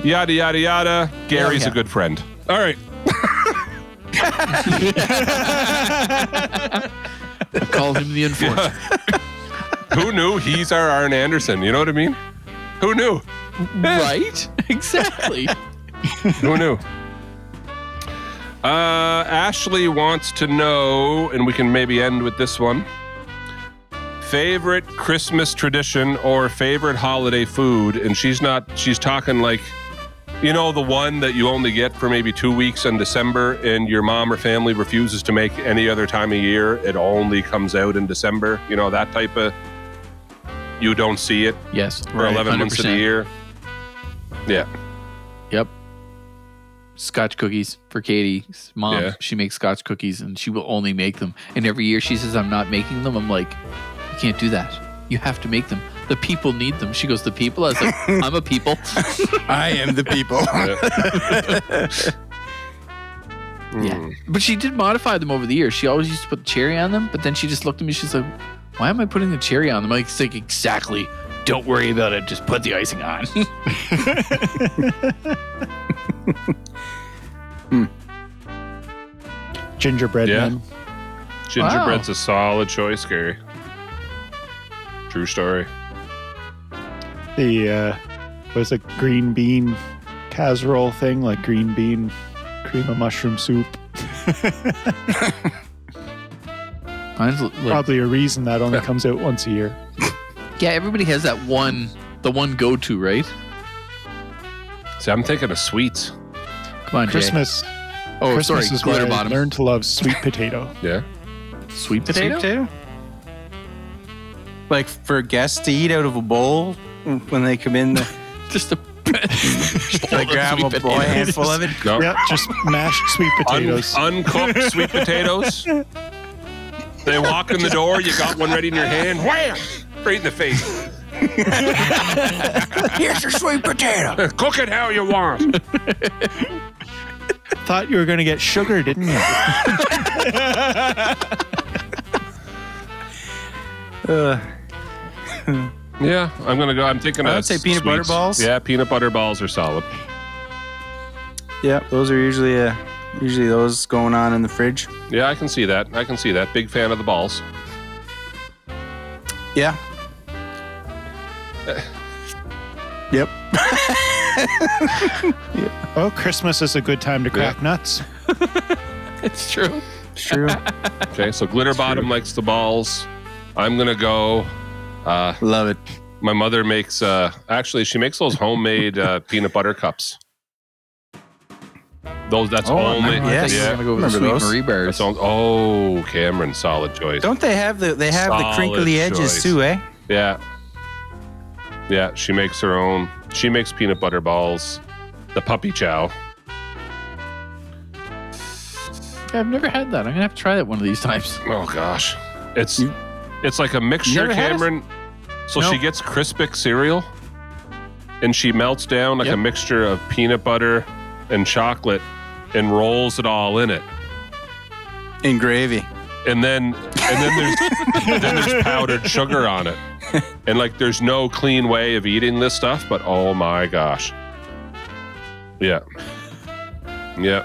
Yada, yada, yada. Gary's a good friend. All right. I called him the enforcer. Yeah. Who knew he's our Arn Anderson? You know what I mean? Who knew? Right? Exactly. Who knew? Ashley wants to know, and we can maybe end with this one. Favorite Christmas tradition or favorite holiday food, and she's talking the one that you only get for maybe 2 weeks in December, and your mom or family refuses to make any other time of year. It only comes out in December. That type of, you don't see it. Yes, for 11 months of the year. Yeah. Yep. Scotch cookies for Katie's mom. Yeah. She makes Scotch cookies, and she will only make them. And every year she says, "I'm not making them." I'm like, "You can't do that. You have to make them. The people need them." She goes, "The people?" I was like, "I'm a people." I am the people. Yeah. But she did modify them over the years. She always used to put the cherry on them, but then she just looked at me. She's like, "Why am I putting the cherry on them?" It's like, exactly. don't worry about it. Just put the icing on. Gingerbread man. Gingerbread's a solid choice, Gary. True story. The was a green bean casserole thing, like green bean cream of mushroom soup. Probably a reason that only comes out once a year. Yeah, everybody has that one, the one go-to, right? See, I'm thinking of sweets. Come on, Christmas. Jay. Oh, Christmas is where I learned to love sweet potato. Yeah. Sweet potato? Sweet potato? Like for guests to eat out of a bowl when they come in. Just a I grab a handful of it. No. Yep, just mashed sweet potatoes. Uncooked sweet potatoes. They walk in the door, you got one ready in your hand. Wham! Right in the face. Here's your sweet potato. Cook it how you want. Thought you were going to get sugar, didn't you? Yeah, I'm gonna go. I'm thinking. I would say peanut butter balls. Yeah, peanut butter balls are solid. Yeah, those are usually those going on in the fridge. Yeah, I can see that. Big fan of the balls. Yeah. Yep. Yeah. Oh, Christmas is a good time to crack nuts. It's true. It's true. Okay, so Glitterbottom likes the balls. I'm gonna go. Love it. My mother makes, she makes those homemade peanut butter cups. Those, that's only. Yes. Yeah. Go remember those? Marie Bears. Oh, Cameron, solid choice. Don't they have the crinkly edges too, eh? Yeah. Yeah, she makes her own. She makes peanut butter balls. The puppy chow. Yeah, I've never had that. I'm going to have to try that one of these times. Oh, gosh. It's like a mixture, Cameron. So she gets Crispix cereal, and she melts down like a mixture of peanut butter and chocolate and rolls it all in it. In gravy. And then there's then there's powdered sugar on it. And like there's no clean way of eating this stuff, but oh my gosh. Yeah. Yeah.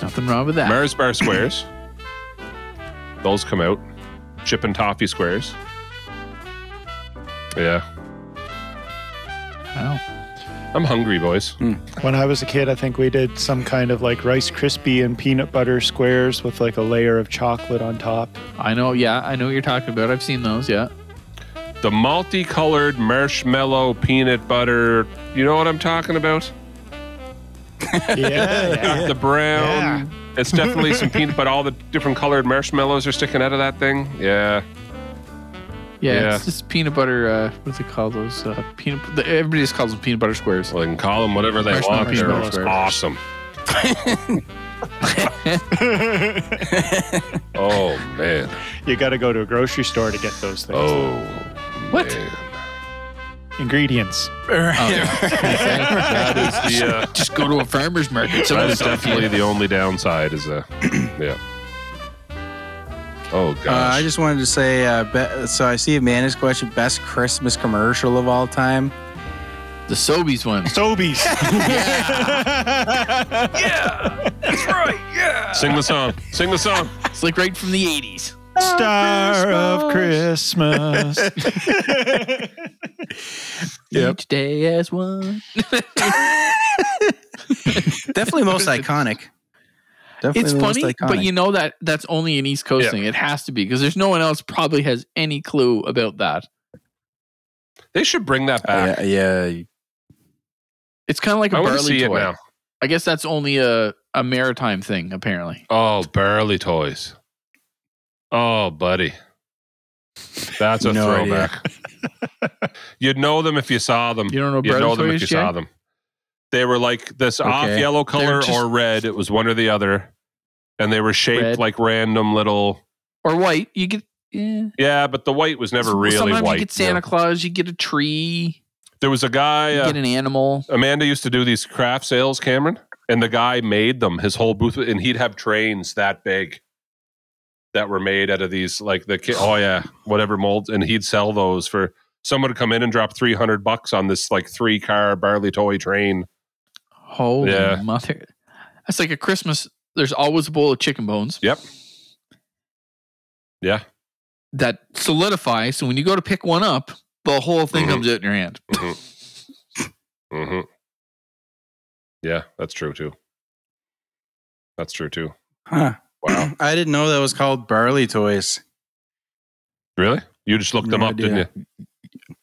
Nothing wrong with that. Mars Bar Squares. Those come out. Chip and toffee squares. Yeah. Wow. I'm hungry, boys. When I was a kid, I think we did some kind of like Rice Krispie and peanut butter squares with like a layer of chocolate on top. I know what you're talking about. I've seen those, yeah. The multicolored marshmallow peanut butter. You know what I'm talking about? Yeah. The brown. Yeah. It's definitely some peanut, but all the different colored marshmallows are sticking out of that thing. Yeah. Yeah. It's just peanut butter. What's it called? Those everybody just calls them peanut butter squares. Well, they can call them whatever they want. They're awesome. Oh man! You got to go to a grocery store to get those things. Oh, what? Man. Ingredients. That is the, just go to a farmer's market. That is definitely the only downside. Yeah. Oh gosh. I just wanted to say. So I see Amanda's question: best Christmas commercial of all time. The Sobeys one. Sobeys. Yeah. Yeah. That's right. Yeah. Sing the song. It's like right from the 80s. Star Christmas. Of Christmas. Yep. Each day as one. Definitely most iconic. It's funny, but you know that's only an East Coast thing. It has to be because there's no one else probably has any clue about that. They should bring that back. Yeah. It's kind of like a Barley Toy. It now. I guess that's only a maritime thing, apparently. Oh, Barley Toys. Oh, buddy. That's a throwback. You'd know them if you saw them. You don't know Barley Toys? You'd know them if you saw them. They were like this off yellow color or red. It was one or the other. And they were shaped like random little... Or white. You get... Yeah, but the white was never really sometimes white. Sometimes you get Santa Claus. You get a tree. There was a guy... You get an animal. Amanda used to do these craft sales, Cameron. And the guy made them. His whole booth. And he'd have trains that big. That were made out of these, like whatever molds, and he'd sell those for someone would come in and drop $300 on this like 3-car Barley Toy train. Holy mother. That's like a Christmas. There's always a bowl of chicken bones. Yep. Yeah. That solidifies. So when you go to pick one up, the whole thing comes out in your hand. Yeah, that's true too. Huh. Wow. I didn't know that was called Barley Toys. Really? You just looked them up, didn't you?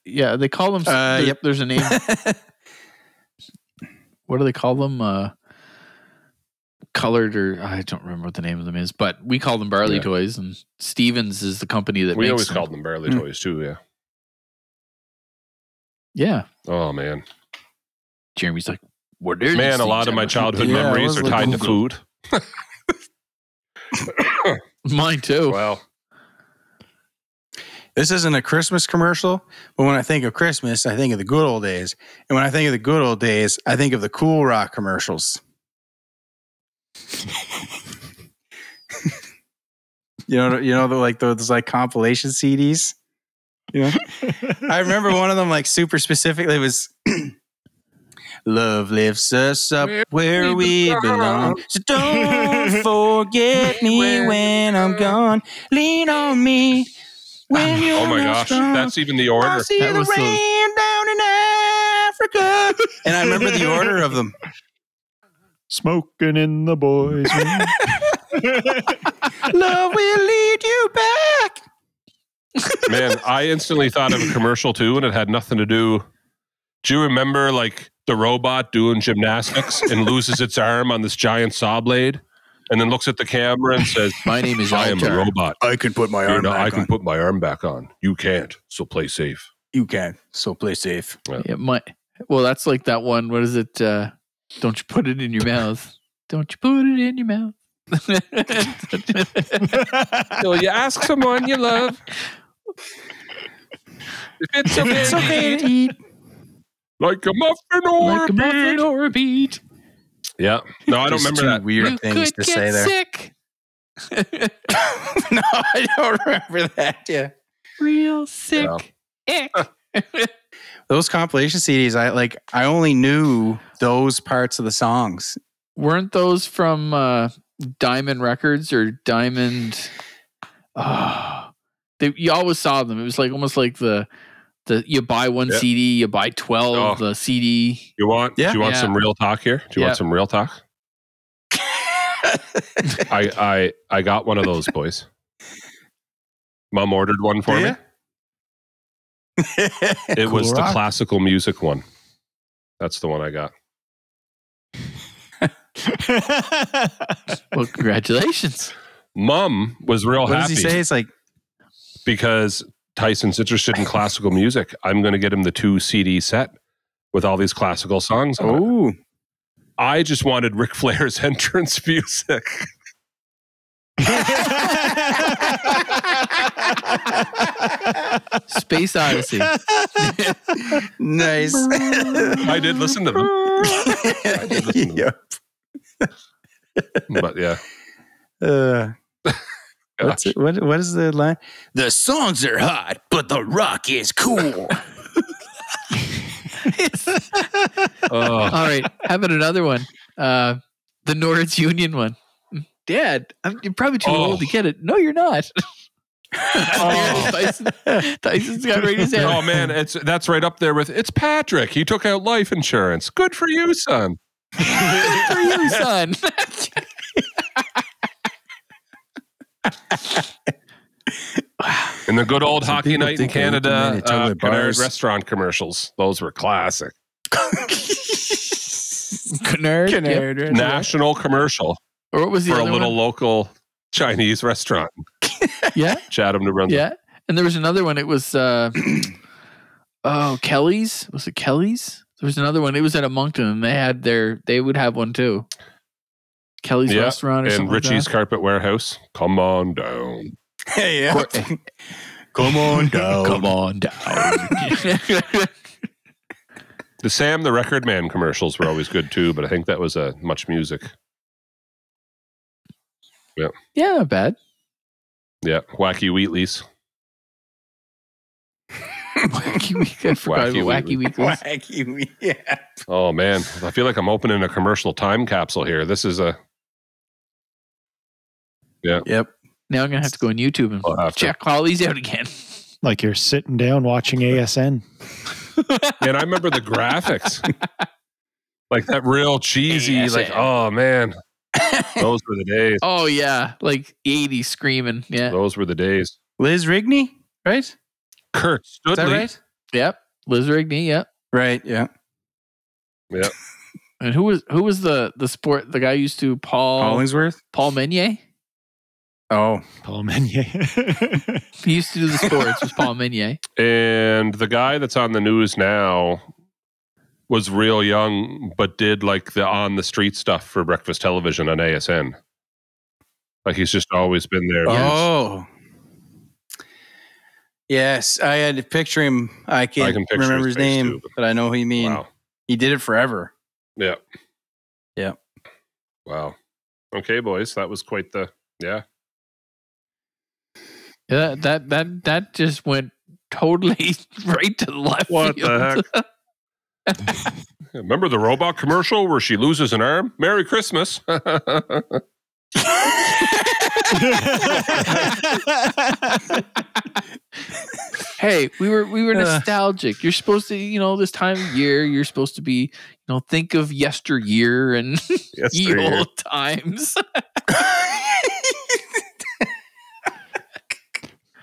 Yeah, they call them... yep, there's a name. What do they call them? Colored or... I don't remember what the name of them is, but we call them Barley Toys, and Stevens is the company that makes them. We always called them Barley Toys too, yeah. Oh, man. Jeremy's like, what are these things? Man, a lot of my childhood memories are tied to food. Mine too. Wow. This isn't a Christmas commercial, but when I think of Christmas, I think of the good old days. And when I think of the good old days, I think of the Cool Rock commercials. you know, like those like compilation CDs. Yeah. I remember one of them like super specifically was love lifts us up where we belong. So don't forget me when I'm gone. Lean on me. When you're strong, that's even the order. I see that the rain down in Africa. And I remember the order of them. Smoking in the boys' room. Love will lead you back. Man, I instantly thought of a commercial too, and it had nothing to do. Do you remember like the robot doing gymnastics and loses its arm on this giant saw blade? And then looks at the camera and says, my name is I am a robot. I can put my arm back on. I can put my arm back on. You can't, so play safe. You can't, so play safe. Yeah. Well, that's like that one. What is it? Don't you put it in your mouth. Don't you put it in your mouth. So you ask someone you love. If it's okay to eat. Like a muffin or a beat. Yeah. No, I don't remember that. Weird things to say there. Sick. No, I don't remember that. Yeah. Real sick. Yeah. Those compilation CDs, I only knew those parts of the songs. Weren't those from Diamond Records or Diamond? You always saw them. It was like almost like the you buy one CD, you buy 12 CD. Do you want some real talk here? Do you want some real talk? I got one of those, boys. Mom ordered one for me. It was cool, the classical music one. That's the one I got. Well, congratulations. Mom was real happy. What does he say? It's like because Tyson's interested in classical music. I'm going to get him the 2 CD set with all these classical songs on it. I just wanted Ric Flair's entrance music. Space Odyssey. Nice. I did listen to them. But What is the line? The songs are hot, but the rock is cool. All right. How about another one? The Nords Union one. Dad, you're probably too old to get it. No, you're not. Tyson's got right in his head. Oh, man. That's right up there with, it's Patrick. He took out life insurance. Good for you, son. And the good old hockey night in Canada Canard restaurant commercials. Those were classic. Canard national commercial. Or what was the for a little one? Local Chinese restaurant? Yeah, Chatham, New Brunswick. Yeah, and there was another one. It was Kelly's. Was it Kelly's? There was another one. It was at a Moncton, and they would have one too. Kelly's restaurant, or and something Richie's like Carpet Warehouse. Come on down. Hey, yeah. Come on down. Come on down. The Sam the Record Man commercials were always good too, but I think that was a Much Music. Yeah. Yeah, not bad. Yeah, Wacky Wheatleys. Wacky Week. I forgot Wacky Week. Wacky Week. Yeah. Oh man, I feel like I'm opening a commercial time capsule here. This is a. Yeah. Yep. Now I'm gonna have to go on YouTube and check all these out again. Like you're sitting down watching ASN. Man, I remember the graphics. Like that real cheesy, ASN. Like oh man, those were the days. Oh yeah, like 80s screaming. Yeah, those were the days. Liz Rigney, right? Kurt Studley. Is that right? Yep. Liz Rigney, yep. Right, yeah. Yep. And who was the sport the guy used to Hollingsworth? Paul Menier? Oh. Paul Menier. He used to do the sports was Paul Menier. And the guy that's on the news now was real young, but did like the on the street stuff for breakfast television on ASN. Like he's just always been there. Oh. Yes, I had to picture him. I can remember his name, too, but I know who you mean. Wow. He did it forever. Yeah. Yeah. Wow. Okay, boys, that was quite the yeah. That just went totally right to the left. What field. The heck? Remember the robot commercial where she loses an arm? Merry Christmas. Hey, we were nostalgic. You're supposed to, you know, this time of year, you're supposed to be, you know, think of yesteryear and ye old times.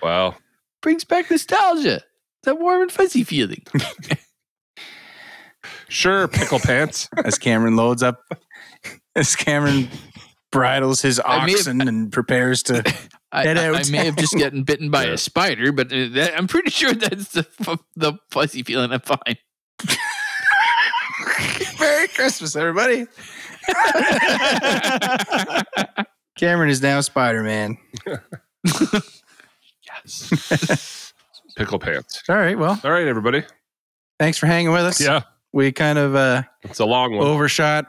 Wow. Brings back nostalgia. That warm and fuzzy feeling. Sure, pickle pants. As Cameron bridles his oxen and prepares to head out. I may have just gotten bitten by a spider, but I'm pretty sure that's the fuzzy feeling I'm fine. Merry Christmas, everybody. Cameron is now Spider-Man. Yes. Pickle pants. All right, well. All right, everybody. Thanks for hanging with us. Yeah. We kind of it's a long one. Overshot.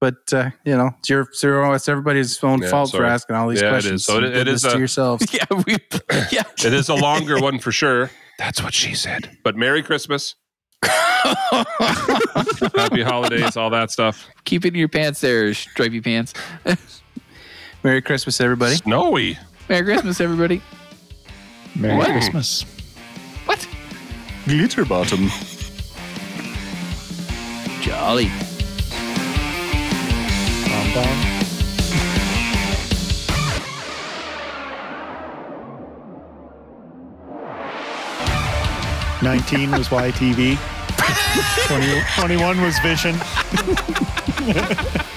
But, you know, it's everybody's own fault for asking all these questions. It is. So it is to yourselves. Yeah, it is a longer one for sure. That's what she said. But Merry Christmas. Happy holidays, all that stuff. Keep it in your pants there, stripey pants. Merry Christmas, everybody. Snowy. Merry Christmas, everybody. Merry Christmas. What? Glitterbottom. Jolly. Down. 19 was YTV. 21 was Vision.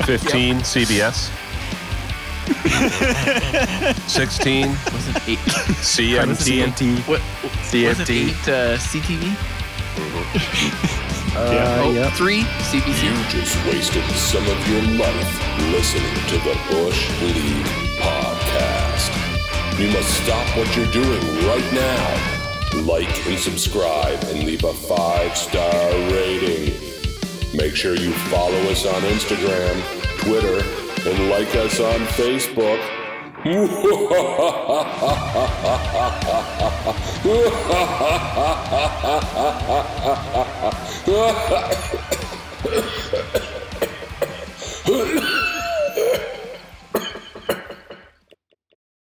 15 CBS. 16 was it 8? CMT. What? CFT. CTV. Yep. 3 CBC. You just wasted some of your life listening to the Bush League podcast. You must stop what you're doing right now. Like and subscribe and leave a 5-star rating. Make sure you follow us on Instagram, Twitter, and like us on Facebook.